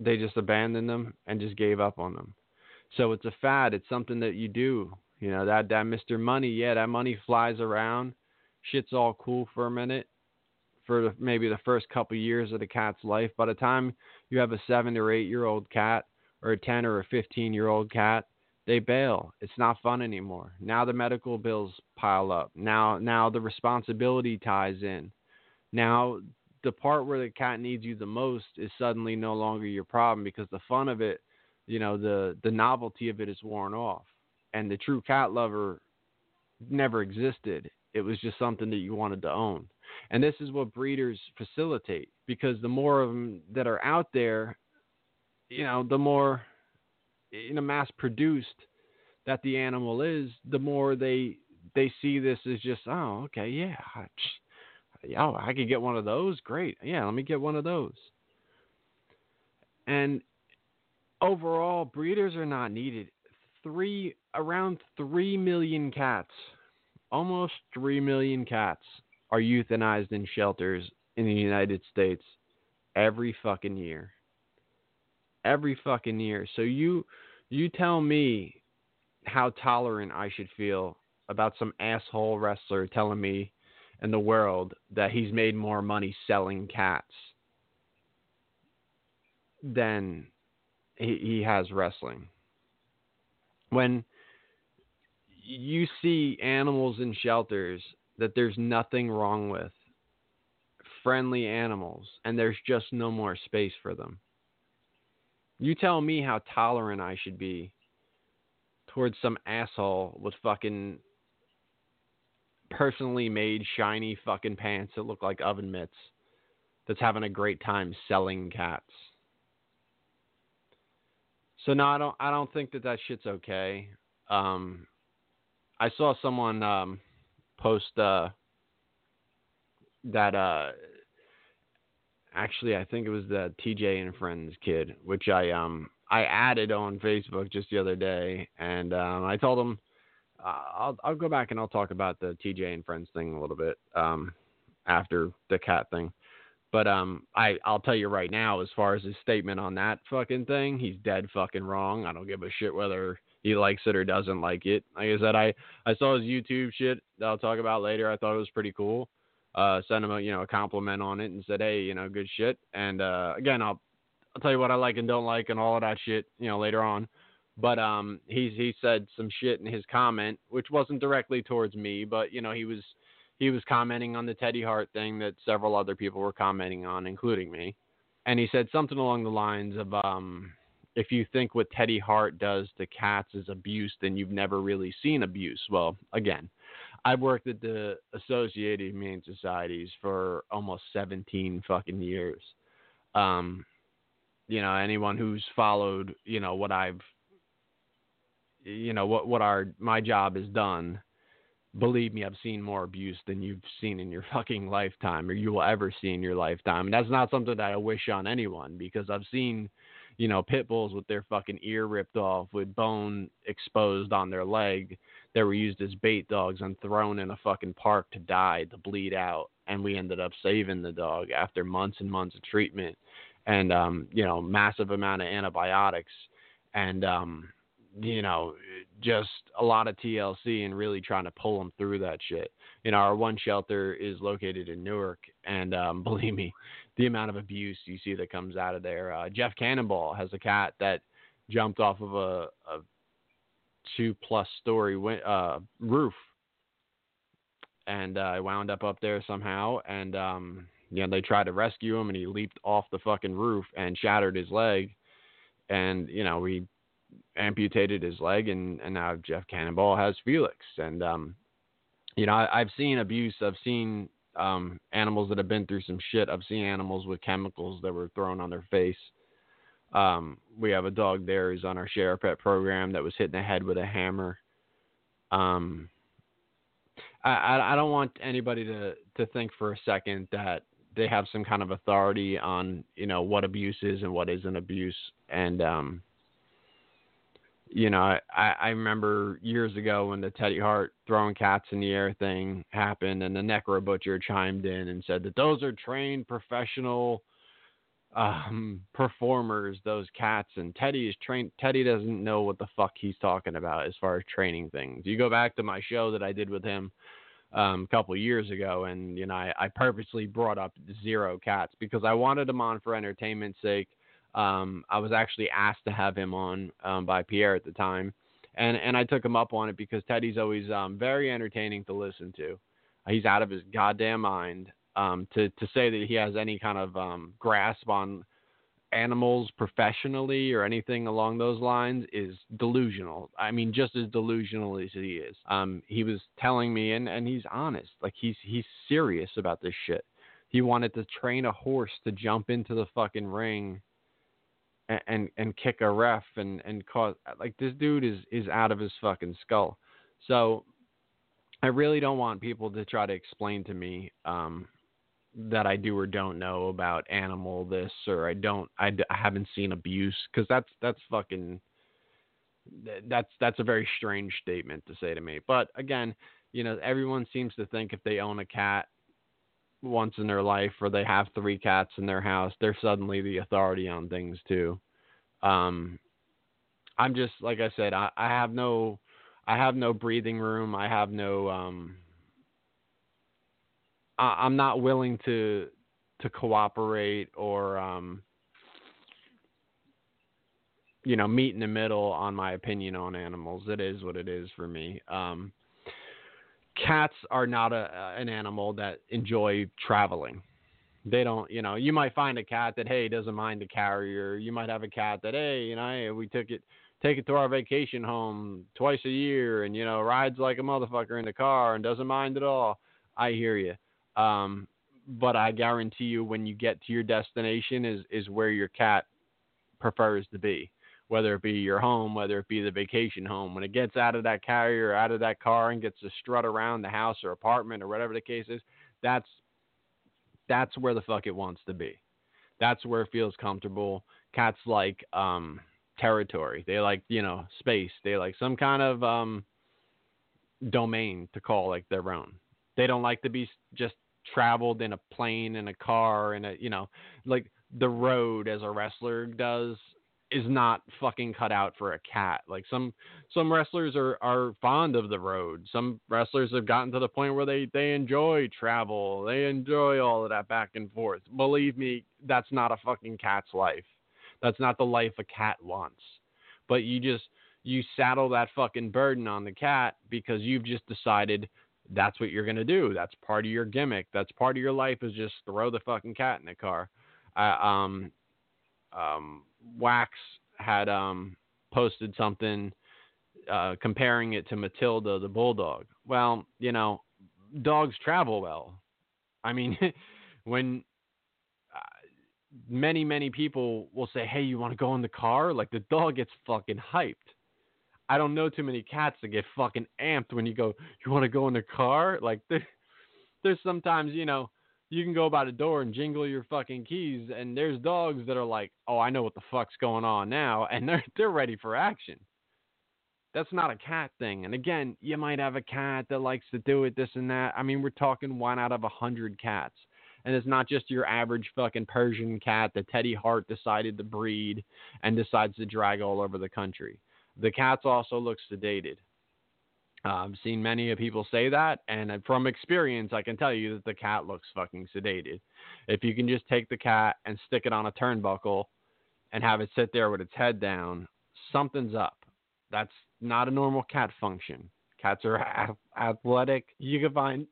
They just abandoned them and just gave up on them. So it's a fad. It's something that you do. That Mr. Money, that money flies around. Shit's all cool for a minute, for maybe the first couple years of the cat's life. By the time you have a 7 or 8 year old cat, or a 10 or a 15-year-old cat, they bail. It's not fun anymore. Now the medical bills pile up. Now the responsibility ties in. Now the part where the cat needs you the most is suddenly no longer your problem, because the fun of it, the novelty of it is worn off. and the true cat lover never existed. It was just something that you wanted to own. And this is what breeders facilitate, because the more of them that are out there, you know, the more, you know, mass produced that the animal is, the more they see this as just, oh, okay, yeah, oh, I could get one of those. Great. Yeah, let me get one of those. And overall, breeders are not needed. Around 3 million cats, almost 3 million cats are euthanized in shelters in the United States every fucking year. Every fucking year. So you tell me how tolerant I should feel about some asshole wrestler telling me and the world that he's made more money selling cats than he has wrestling. When you see animals in shelters that there's nothing wrong with, friendly animals, and there's just no more space for them, you tell me how tolerant I should be towards some asshole with fucking personally made shiny fucking pants that look like oven mitts that's having a great time selling cats. So no, I don't think that shit's okay. I saw someone post that actually I think it was the TJ and Friends kid, which I added on Facebook just the other day, and I told him I'll go back and I'll talk about the TJ and Friends thing a little bit after the cat thing. But I'll tell you right now, as far as his statement on that fucking thing, he's dead fucking wrong. I don't give a shit whether he likes it or doesn't like it. Like I said, I saw his YouTube shit that I'll talk about later. I thought it was pretty cool. Sent him a compliment on it and said, hey, good shit. And again, I'll tell you what I like and don't like and all of that shit, later on. But he said some shit in his comment, which wasn't directly towards me, but he was commenting on the Teddy Hart thing that several other people were commenting on, including me. And he said something along the lines of, if you think what Teddy Hart does to cats is abuse, then you've never really seen abuse. Well, again, I've worked at the Associated Humane Societies for almost 17 fucking years. Anyone who's followed, what I've, what my job has done, believe me, I've seen more abuse than you've seen in your fucking lifetime, or you will ever see in your lifetime. And that's not something that I wish on anyone, because I've seen, pit bulls with their fucking ear ripped off, with bone exposed on their leg, that were used as bait dogs and thrown in a fucking park to die, to bleed out. And we ended up saving the dog after months and months of treatment and, massive amount of antibiotics and, just a lot of TLC and really trying to pull them through that shit. Our one shelter is located in Newark, and believe me, the amount of abuse you see that comes out of there. Jeff Cannonball has a cat that jumped off of a 2+ story roof, and I wound up there somehow, and they tried to rescue him, and he leaped off the fucking roof and shattered his leg, and we amputated his leg, and now Jeff Cannonball has Felix. And I've seen abuse. I've seen animals that have been through some shit. I've seen animals with chemicals that were thrown on their face. We have a dog there who's on our Share a Pet program that was hit in the head with a hammer. I don't want anybody to think for a second that they have some kind of authority on what abuse is and what isn't abuse. And I remember years ago when the Teddy Hart throwing cats in the air thing happened, and the Necro Butcher chimed in and said that those are trained professional performers, those cats, and Teddy is trained. Teddy doesn't know what the fuck he's talking about as far as training things. You go back to my show that I did with him a couple of years ago, and I purposely brought up zero cats because I wanted him on for entertainment's sake. I was actually asked to have him on by Pierre at the time, and I took him up on it because Teddy's always very entertaining to listen to. He's out of his goddamn mind. To say that he has any kind of grasp on animals professionally or anything along those lines is delusional. I mean, just as delusional as he is. He was telling me, and he's honest. Like, he's serious about this shit. He wanted to train a horse to jump into the fucking ring and kick a ref and cause, like, this dude is out of his fucking skull. So I really don't want people to try to explain to me that I do or don't know about animal this, or I haven't seen abuse, because that's a very strange statement to say to me. But again, you know, everyone seems to think if they own a cat once in their life, or they have 3 cats in their house, they're suddenly the authority on things too. I'm just, like I said, I have no breathing room. I have no, I'm not willing to cooperate or, you know, meet in the middle on my opinion on animals. It is what it is for me. Cats are not an animal that enjoy traveling. They don't, you know, you might find a cat that, hey, doesn't mind the carrier. You might have a cat that, hey, you know, hey, we take it to our vacation home twice a year and, you know, rides like a motherfucker in the car and doesn't mind at all. I hear you. But I guarantee you, when you get to your destination is where your cat prefers to be, whether it be your home, whether it be the vacation home. When it gets out of that carrier, or out of that car, and gets to strut around the house or apartment or whatever the case is, that's where the fuck it wants to be. That's where it feels comfortable. Cats like territory. They like, you know, space. They like some kind of domain to call like their own. They don't like to be just traveled in a plane, in a car, in a, you know, like the road as a wrestler does is not fucking cut out for a cat. Like some wrestlers are fond of the road. Some wrestlers have gotten to the point where they enjoy travel. They enjoy all of that back and forth. Believe me, that's not a fucking cat's life. That's not the life a cat wants. But you saddle that fucking burden on the cat because you've just decided that's what you're going to do. That's part of your gimmick. That's part of your life, is just throw the fucking cat in the car. Wax had posted something comparing it to Matilda the bulldog. Well, you know, dogs travel well. I mean, when many people will say, hey, you want to go in the car? Like, the dog gets fucking hyped. I don't know too many cats that get fucking amped when you go, you want to go in the car? Like, there's sometimes, you know, you can go by the door and jingle your fucking keys, and there's dogs that are like, oh, I know what the fuck's going on now, and they're ready for action. That's not a cat thing. And again, you might have a cat that likes to do it, this and that. I mean, we're talking 1 out of 100 cats. And it's not just your average fucking Persian cat that Teddy Hart decided to breed and decides to drag all over the country. The cats also look sedated. I've seen many people say that, and from experience, I can tell you that the cat looks fucking sedated. If you can just take the cat and stick it on a turnbuckle and have it sit there with its head down, something's up. That's not a normal cat function. Cats are athletic. You can find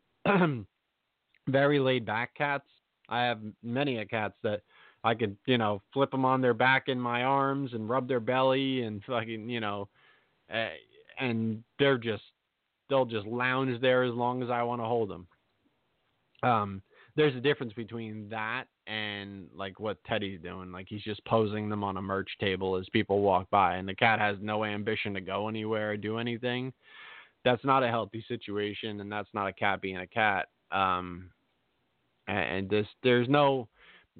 very laid-back cats. I have many cats that I could, you know, flip them on their back in my arms and rub their belly and fucking, you know, and they'll just lounge there as long as I want to hold them. There's a difference between that and like what Teddy's doing. Like, he's just posing them on a merch table as people walk by, and the cat has no ambition to go anywhere or do anything. That's not a healthy situation, and that's not a cat being a cat. And this, there's no,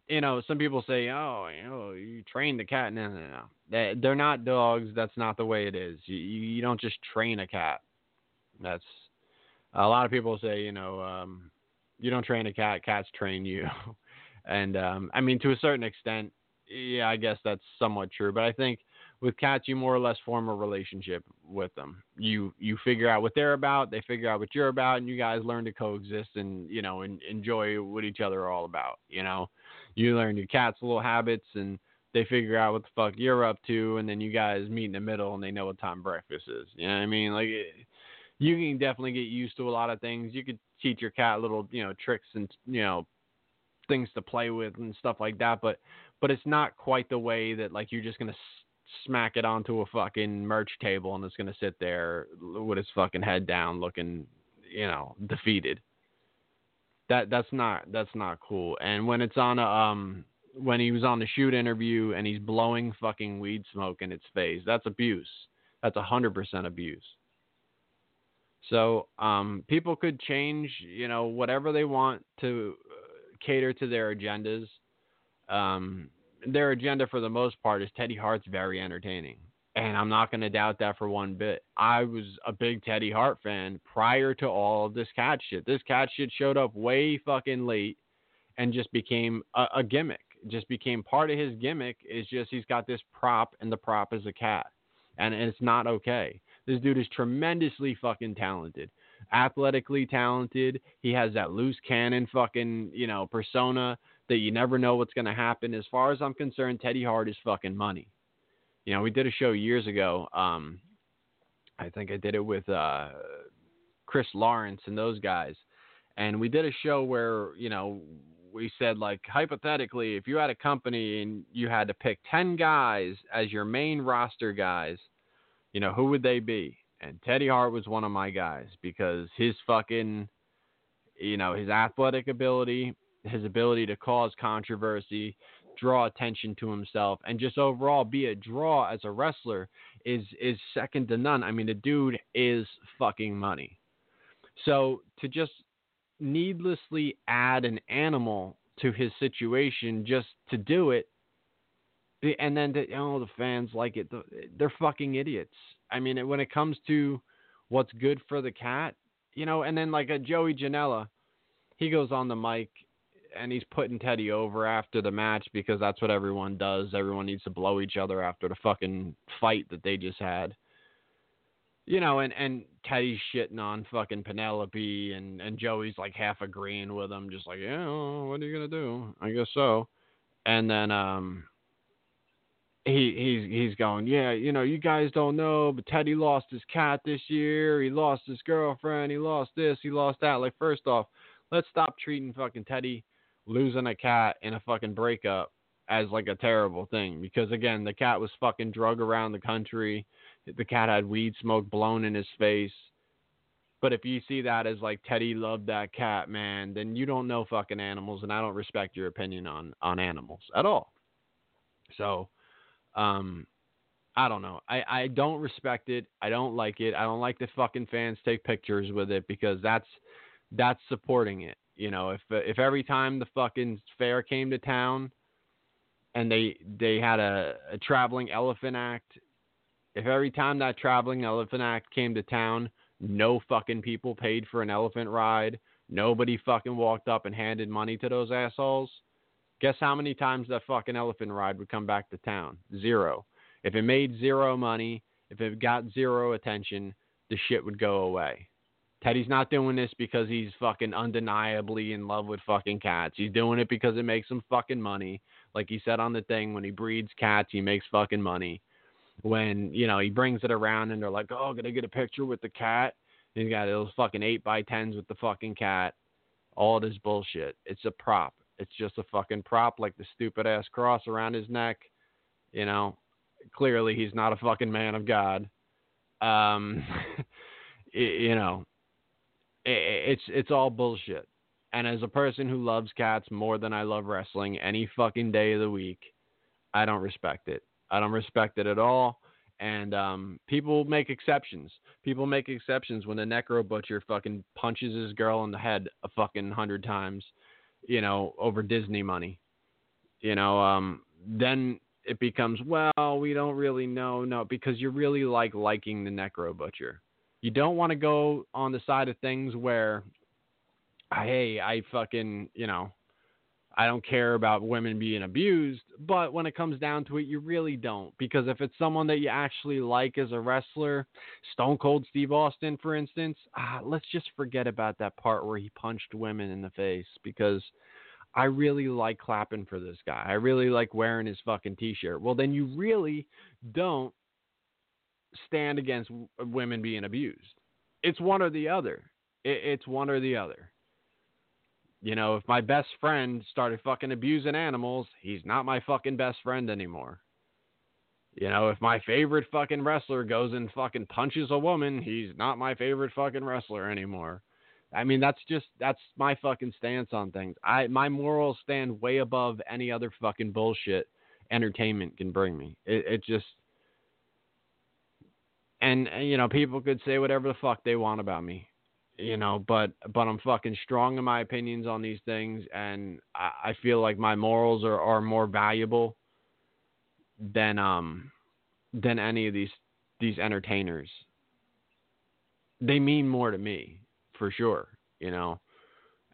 you know, some people say, oh, you know, you train the cat. No. They're not dogs. That's not the way it is. You don't just train a cat. That's a lot of people say, you know, you don't train a cat. Cats train you. And, I mean, to a certain extent, yeah, I guess that's somewhat true. But I think with cats, you more or less form a relationship with them. You figure out what they're about. They figure out what you're about. And you guys learn to coexist and, you know, and enjoy what each other are all about, you know. You learn your cat's little habits, and they figure out what the fuck you're up to, and then you guys meet in the middle, and they know what time breakfast is. You know what I mean? Like, you can definitely get used to a lot of things. You could teach your cat little, you know, tricks and, you know, things to play with and stuff like that, but but it's not quite the way that like you're just going to smack it onto a fucking merch table and it's going to sit there with its fucking head down looking, you know, defeated. That's not cool. And when it's on a, when he was on the shoot interview and he's blowing fucking weed smoke in its face, that's abuse. That's 100% abuse. So people could change, you know, whatever they want to cater to their agendas. Their agenda for the most part is Teddy Hart's very entertaining. And I'm not going to doubt that for one bit. I was a big Teddy Hart fan prior to all of this cat shit. This cat shit showed up way fucking late and just became a gimmick. Just became part of his gimmick. Is just he's got this prop and the prop is a cat. And it's not okay. This dude is tremendously fucking talented. Athletically talented. He has that loose cannon fucking, you know, persona that you never know what's going to happen. As far as I'm concerned, Teddy Hart is fucking money. You know, we did a show years ago. I think I did it with Chris Lawrence and those guys. And we did a show where, you know, we said, like, hypothetically, if you had a company and you had to pick 10 guys as your main roster guys, you know, who would they be? And Teddy Hart was one of my guys because his fucking, you know, his athletic ability, his ability to cause controversy, draw attention to himself, and just overall be a draw as a wrestler is second to none. I mean, the dude is fucking money. So to just needlessly add an animal to his situation just to do it, and then to, oh, the fans like it, they're fucking idiots. I mean, when it comes to what's good for the cat, you know, and then like a Joey Janela, he goes on the mic and he's putting Teddy over after the match because that's what everyone does. Everyone needs to blow each other after the fucking fight that they just had. You know, and Teddy's shitting on fucking Penelope, and Joey's like half agreeing with him, just like, yeah, what are you going to do? I guess so. And then he's going, yeah, you know, you guys don't know, but Teddy lost his cat this year. He lost his girlfriend. He lost this. He lost that. Like, first off, let's stop treating fucking Teddy losing a cat in a fucking breakup as like a terrible thing. Because, again, the cat was fucking drug around the country. The cat had weed smoke blown in his face. But if you see that as like Teddy loved that cat, man, then you don't know fucking animals, and I don't respect your opinion on animals at all. So, I don't know. I don't respect it. I don't like it. I don't like the fucking fans take pictures with it because that's supporting it. You know, if every time the fucking fair came to town and they had a traveling elephant act, if every time that traveling elephant act came to town, no fucking people paid for an elephant ride, nobody fucking walked up and handed money to those assholes, guess how many times that fucking elephant ride would come back to town? Zero. If it made zero money, if it got zero attention, the shit would go away. Teddy's not doing this because he's fucking undeniably in love with fucking cats. He's doing it because it makes him fucking money. Like he said on the thing, when he breeds cats, he makes fucking money. When, you know, he brings it around and they're like, oh, can I get a picture with the cat? And he's got those fucking 8x10s with the fucking cat. All this bullshit. It's a prop. It's just a fucking prop, like the stupid ass cross around his neck. You know, clearly he's not a fucking man of God. You know, it's all bullshit. And as a person who loves cats more than I love wrestling any fucking day of the week, I don't respect it. I don't respect it at all. And people make exceptions. People make exceptions when the Necro Butcher fucking punches his girl in the head a fucking 100 times, you know, over Disney money. You know, then it becomes, well, we don't really know. No, because you're really liking the Necro Butcher. You don't want to go on the side of things where, hey, I fucking, you know, I don't care about women being abused, but when it comes down to it, you really don't. Because if it's someone that you actually like as a wrestler, Stone Cold Steve Austin, for instance, let's just forget about that part where he punched women in the face, because I really like clapping for this guy. I really like wearing his fucking t-shirt. Well, then you really don't stand against women being abused. It's one or the other. It's one or the other. You know, if my best friend started fucking abusing animals, he's not my fucking best friend anymore. You know, if my favorite fucking wrestler goes and fucking punches a woman, he's not my favorite fucking wrestler anymore. I mean, that's my fucking stance on things. My morals stand way above any other fucking bullshit entertainment can bring me. It just, and you know, people could say whatever the fuck they want about me, you know, but I'm fucking strong in my opinions on these things. And I feel like my morals are more valuable than any of these entertainers. They mean more to me, for sure. You know,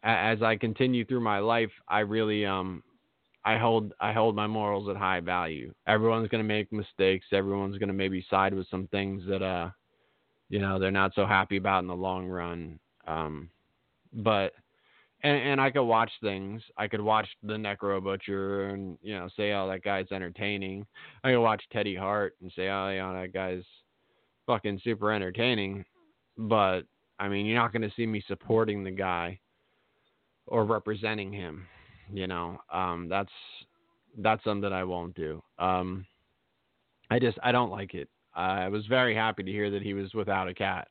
as I continue through my life, I really, I hold my morals at high value. Everyone's going to make mistakes. Everyone's going to maybe side with some things that, you know, they're not so happy about in the long run. But I could watch things. I could watch the Necro Butcher and, you know, say, oh, that guy's entertaining. I could watch Teddy Hart and say, oh, you know, that guy's fucking super entertaining. But, I mean, you're not going to see me supporting the guy or representing him, you know. That's something I won't do. I don't like it. I was very happy to hear that he was without a cat.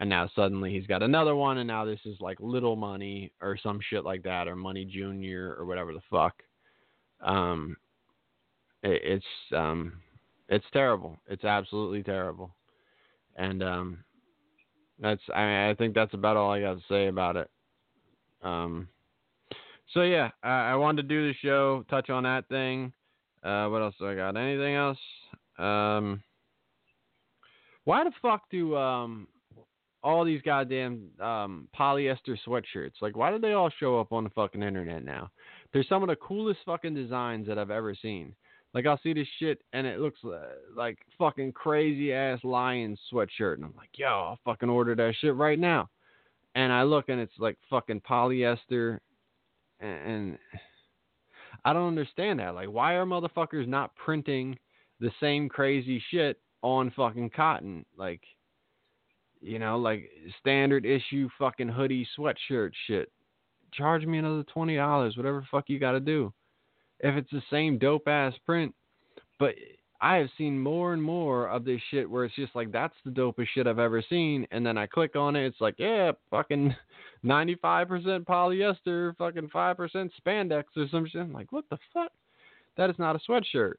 And now suddenly he's got another one, and now this is like Little Money or some shit like that, or Money Jr. or whatever the fuck. It's terrible. It's absolutely terrible. And I think that's about all I got to say about it. So yeah, I wanted to do the show, touch on that thing. What else do I got? Anything else? Why the fuck do all these goddamn polyester sweatshirts, like, why do they all show up on the fucking internet now? They're some of the coolest fucking designs that I've ever seen. Like, I'll see this shit and it looks like fucking crazy ass lion sweatshirt, and I'm like, yo, I'll fucking order that shit right now. And I look and it's like fucking polyester, and I don't understand that. Like, why are motherfuckers not printing the same crazy shit on fucking cotton? Like, you know, like standard issue fucking hoodie sweatshirt shit. Charge me another $20, whatever the fuck you got to do, if it's the same dope ass print. But I have seen more and more of this shit where it's just like, that's the dopest shit I've ever seen. And then I click on it. It's like, yeah, fucking 95% polyester, fucking 5% spandex or some shit. I'm like, what the fuck? That is not a sweatshirt.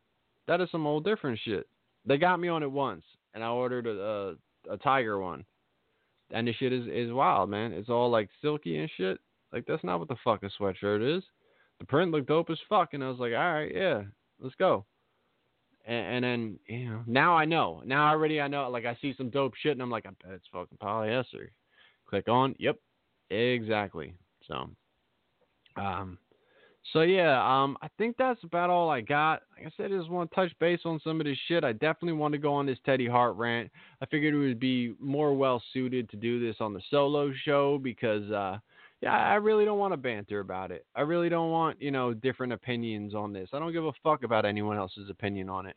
That is some old different shit. They got me on it once, and I ordered a tiger one. And this shit is wild, man. It's all like silky and shit. Like, that's not what the fuck a sweatshirt is. The print looked dope as fuck, and I was like, all right, yeah, let's go. And then, you know, now I know. Now already I know. Like, I see some dope shit, and I'm like, I bet it's fucking polyester. Click on. Yep, exactly. So yeah, I think that's about all I got. Like I said, I just want to touch base on some of this shit. I definitely want to go on this Teddy Hart rant. I figured it would be more well suited to do this on the solo show because, I really don't want to banter about it. I really don't want, you know, different opinions on this. I don't give a fuck about anyone else's opinion on it.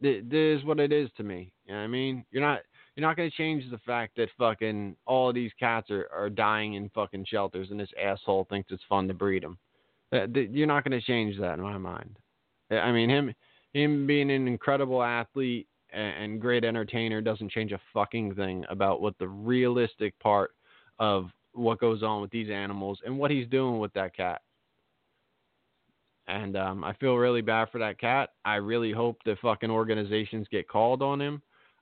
This is what it is to me. You know what I mean? You're not going to change the fact that fucking all of these cats are dying in fucking shelters and this asshole thinks it's fun to breed them. You're not going to change that in my mind. I mean, him being an incredible athlete and great entertainer doesn't change a fucking thing about what the realistic part of what goes on with these animals and what he's doing with that cat. And I feel really bad for that cat. I really hope the fucking organizations get called on him.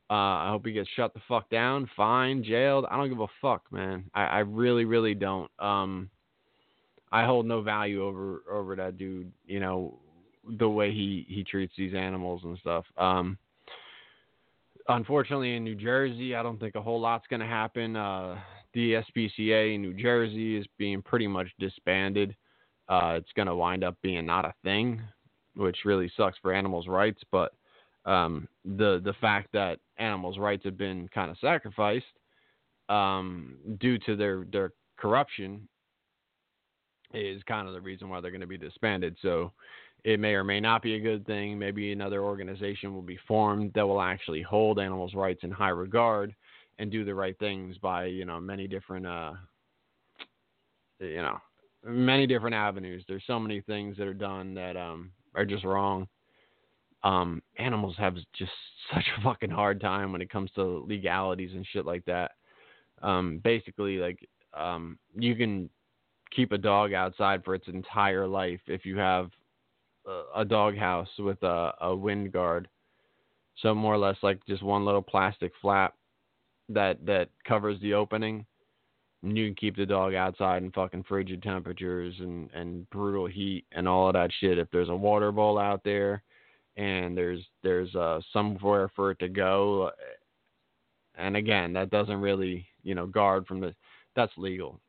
I hope he gets shut the fuck down, fined, jailed. I don't give a fuck, man. I really, really don't. I hold no value over that dude, you know, the way he treats these animals and stuff. Unfortunately, in New Jersey, I don't think a whole lot's going to happen. The SPCA in New Jersey is being pretty much disbanded. It's going to wind up being not a thing, which really sucks for animals' rights, but the fact that animals' rights have been kind of sacrificed due to their corruption is kind of the reason why they're going to be disbanded. So it may or may not be a good thing. Maybe another organization will be formed that will actually hold animals' rights in high regard and do the right things by, you know, many different you know, many different avenues. There's so many things that are done that are just wrong. Animals have just such a fucking hard time when it comes to legalities and shit like that. Basically, like, you can keep a dog outside for its entire life if you have a dog house with a wind guard. So more or less like just one little plastic flap that covers the opening. And you can keep the dog outside in fucking frigid temperatures and brutal heat and all of that shit. If there's a water bowl out there and there's somewhere for it to go. And again, that doesn't really, you know, guard from the, that's legal,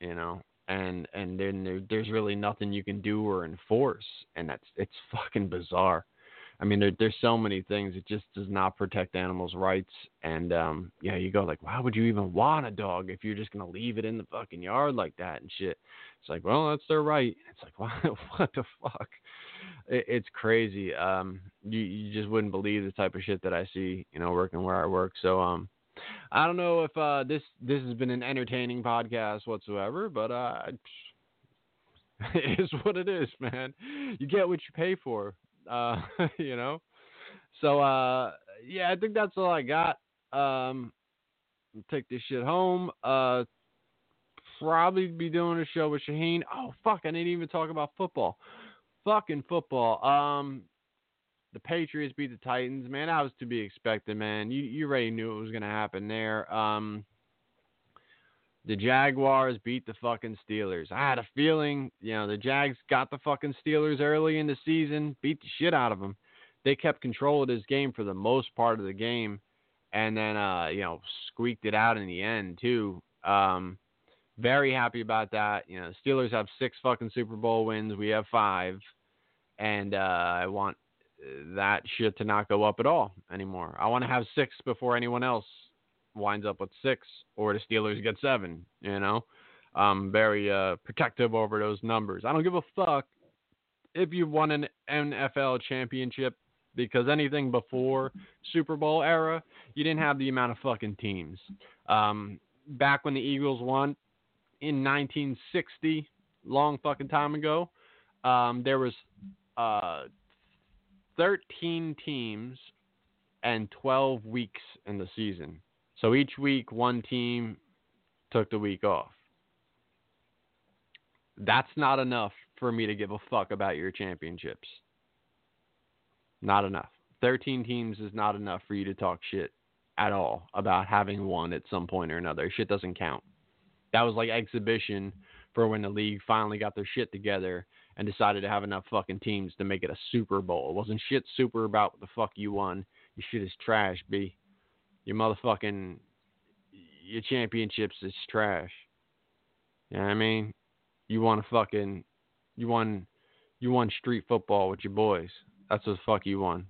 you know, and then there's really nothing you can do or enforce. And it's fucking bizarre. I mean, there's so many things. It just does not protect animals' rights. And, yeah, you go like, why would you even want a dog if you're just going to leave it in the fucking yard like that and shit? It's like, well, that's their right. It's like, what the fuck? It's crazy. You just wouldn't believe the type of shit that I see, you know, working where I work. So, I don't know if this has been an entertaining podcast whatsoever, but it is what it is, man. You get what you pay for, you know. So, yeah, I think that's all I got. Take this shit home. Probably be doing a show with Shaheen. Oh, fuck, I didn't even talk about football. Fucking football. The Patriots beat the Titans, man. That was to be expected, man. You already knew it was going to happen there. The Jaguars beat the fucking Steelers. I had a feeling, you know, the Jags got the fucking Steelers early in the season, beat the shit out of them. They kept control of this game for the most part of the game, and then, you know, squeaked it out in the end, too. Very happy about that. You know, the Steelers have 6 fucking Super Bowl wins. We have 5. And I want that shit to not go up at all anymore. I want to have 6 before anyone else winds up with 6 or the Steelers get 7, you know. I'm very protective over those numbers. I don't give a fuck if you won an NFL championship because anything before Super Bowl era, you didn't have the amount of fucking teams. Back when the Eagles won, in 1960, long fucking time ago, there was 13 teams and 12 weeks in the season. So each week, one team took the week off. That's not enough for me to give a fuck about your championships. Not enough. 13 teams is not enough for you to talk shit at all about having won at some point or another. Shit doesn't count. That was like exhibition for when the league finally got their shit together and decided to have enough fucking teams to make it a Super Bowl. It wasn't shit super about what the fuck you won. Your shit is trash, B. Your championships is trash. You know what I mean? You won street football with your boys. That's what the fuck you won.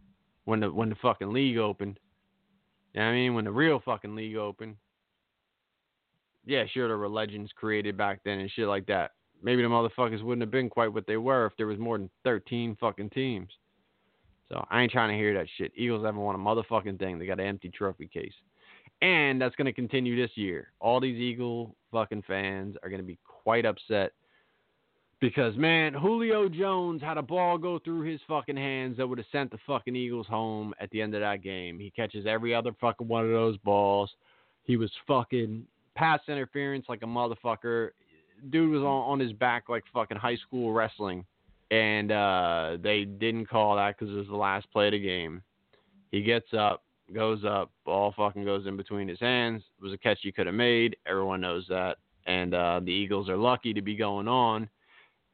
When the fucking league opened. You know what I mean? When the real fucking league opened. Yeah, sure, there were legends created back then and shit like that. Maybe the motherfuckers wouldn't have been quite what they were if there was more than 13 fucking teams. So I ain't trying to hear that shit. Eagles haven't won a motherfucking thing. They got an empty trophy case. And that's going to continue this year. All these Eagle fucking fans are going to be quite upset because, man, Julio Jones had a ball go through his fucking hands that would have sent the fucking Eagles home at the end of that game. He catches every other fucking one of those balls. He was fucking pass interference like a motherfucker. Dude was on his back like fucking high school wrestling. And they didn't call that because it was the last play of the game. He gets up, goes up, ball fucking goes in between his hands. It was a catch he could have made. Everyone knows that. And the Eagles are lucky to be going on.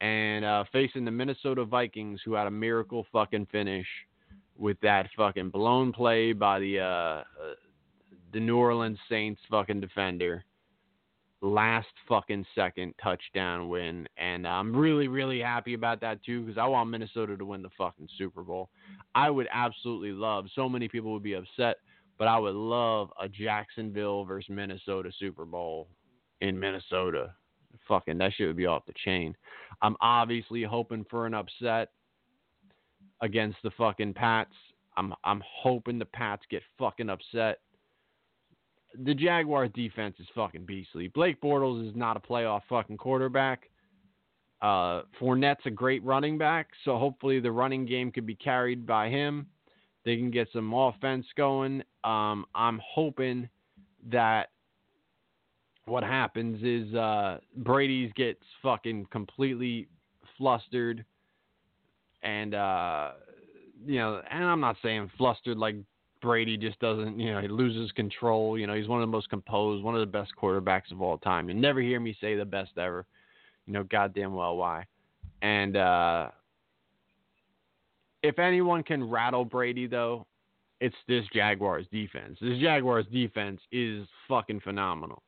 And facing the Minnesota Vikings, who had a miracle fucking finish with that fucking blown play by the New Orleans Saints fucking defender. Last fucking second touchdown win. And I'm really, really happy about that too, because I want Minnesota to win the fucking Super Bowl. I would absolutely love, so many people would be upset, but I would love a Jacksonville versus Minnesota Super Bowl in Minnesota. Fucking that shit would be off the chain. I'm obviously hoping for an upset against the fucking Pats. I'm hoping the Pats get fucking upset. the Jaguars defense is fucking beastly. Blake Bortles is not a playoff fucking quarterback. Fournette's a great running back, so hopefully the running game could be carried by him. They can get some offense going. I'm hoping that what happens is Brady gets fucking completely flustered, and and I'm not saying flustered like Brady just doesn't, he loses control. He's one of the most composed, one of the best quarterbacks of all time. You'll never hear me say the best ever. You know goddamn well why. And if anyone can rattle Brady, though, it's this Jaguars defense. This Jaguars defense is fucking phenomenal.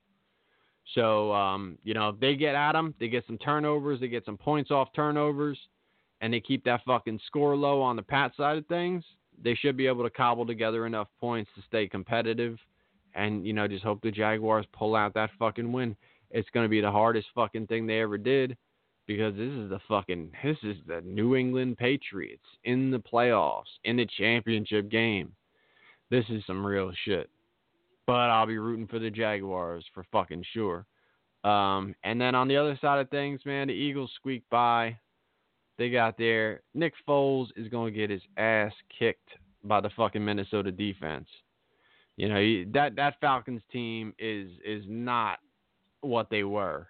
So, if they get at him, they get some turnovers, they get some points off turnovers, and they keep that fucking score low on the Pat side of things, they should be able to cobble together enough points to stay competitive and, just hope the Jaguars pull out that fucking win. It's going to be the hardest fucking thing they ever did, because this is the New England Patriots in the playoffs, in the championship game. This is some real shit. But I'll be rooting for the Jaguars for fucking sure. And then on the other side of things, man, the Eagles squeaked by. They got there. Nick Foles is going to get his ass kicked by the fucking Minnesota defense. That Falcons team is not what they were.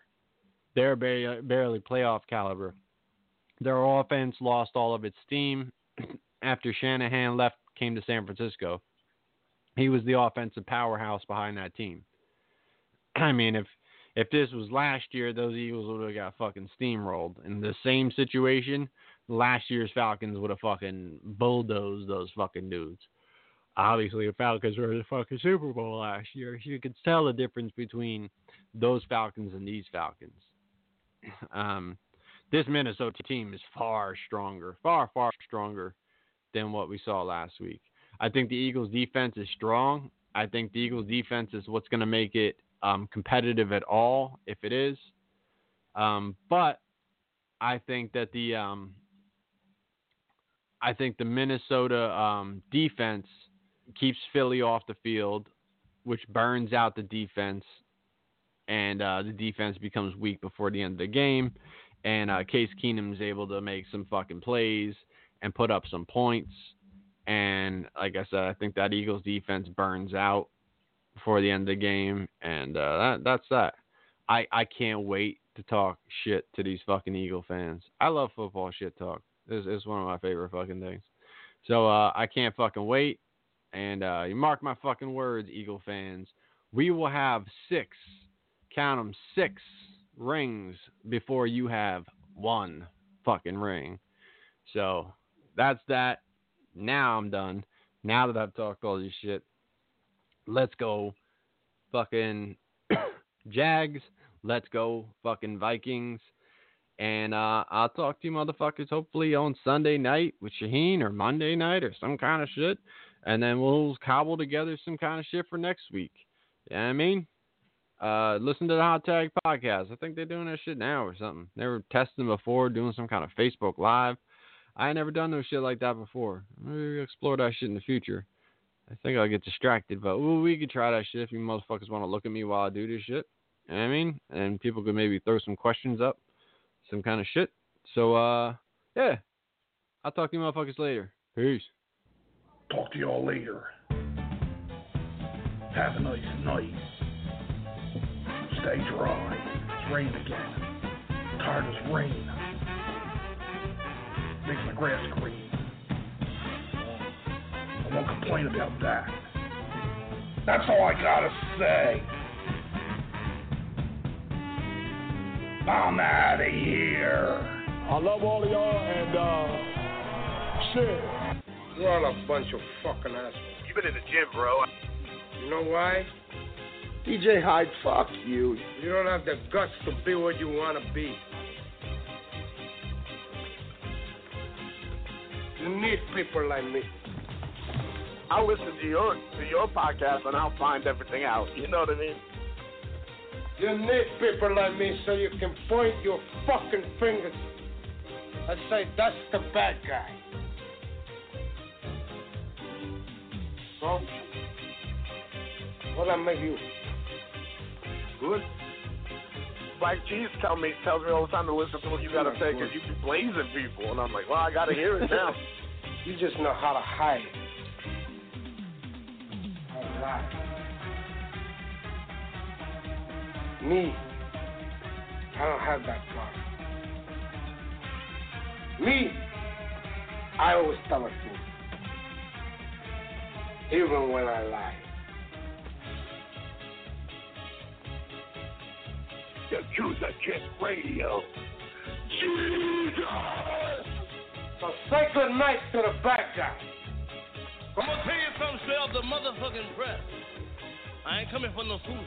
They're barely playoff caliber. Their offense lost all of its steam after Shanahan came to San Francisco. He was the offensive powerhouse behind that team. I mean, if this was last year, those Eagles would have got fucking steamrolled. In the same situation, last year's Falcons would have fucking bulldozed those fucking dudes. Obviously, the Falcons were in the fucking Super Bowl last year. You could tell the difference between those Falcons and these Falcons. This Minnesota team is far, far stronger than what we saw last week. I think the Eagles' defense is strong. I think the Eagles' defense is what's going to make it competitive at all, if it is. But I think that the Minnesota defense keeps Philly off the field, which burns out the defense, and the defense becomes weak before the end of the game. And Case Keenum is able to make some fucking plays and put up some points. And like I said, I think that Eagles defense burns out before the end of the game. And that's that. I can't wait to talk shit to these fucking Eagle fans. I love football shit talk. It's one of my favorite fucking things. So I can't fucking wait. And you mark my fucking words, Eagle fans. We will have 6, count them, 6 rings before you have 1 fucking ring. So that's that. Now I'm done. Now that I've talked all this shit, let's go fucking Jags. Let's go fucking Vikings. And I'll talk to you motherfuckers hopefully on Sunday night with Shaheen, or Monday night, or some kind of shit. And then we'll cobble together some kind of shit for next week. You know what I mean? Listen to the Hot Tag Podcast. I think they're doing that shit now or something. They were testing before, doing some kind of Facebook Live. I ain't never done no shit like that before. Maybe we'll explore that shit in the future. I think I'll get distracted, but we could try that shit if you motherfuckers want to look at me while I do this shit. You know what I mean? And people could maybe throw some questions up, some kind of shit. So, yeah. I'll talk to you motherfuckers later. Peace. Talk to y'all later. Have a nice night. Stay dry. It's raining again. I'm tired of this rain. Makes my grass green. I won't complain about that. That's all I gotta say. I'm out of here. I love all of y'all, and shit. You're all a bunch of fucking assholes. You've been in the gym, bro. You know why? DJ Hyde, fuck you. You don't have the guts to be what you wanna be. You need people like me. I'll listen to your podcast and I'll find everything out. You know what I mean? You need people like me so you can point your fucking fingers and say, that's the bad guy. So, What I make you? Good. Like Cheese tells me all the time to listen to what you gotta say because you keep blazing people, and I'm like, well, I gotta hear it now. You just know how to hide it. How to lie. Me, I don't have that problem. Me, I always tell a truth, even when I lie. Yakuza Kick Radio. Jesus! So say good night to the bad guy. I'm gonna tell you something straight off the motherfucking press. I ain't coming for no fools.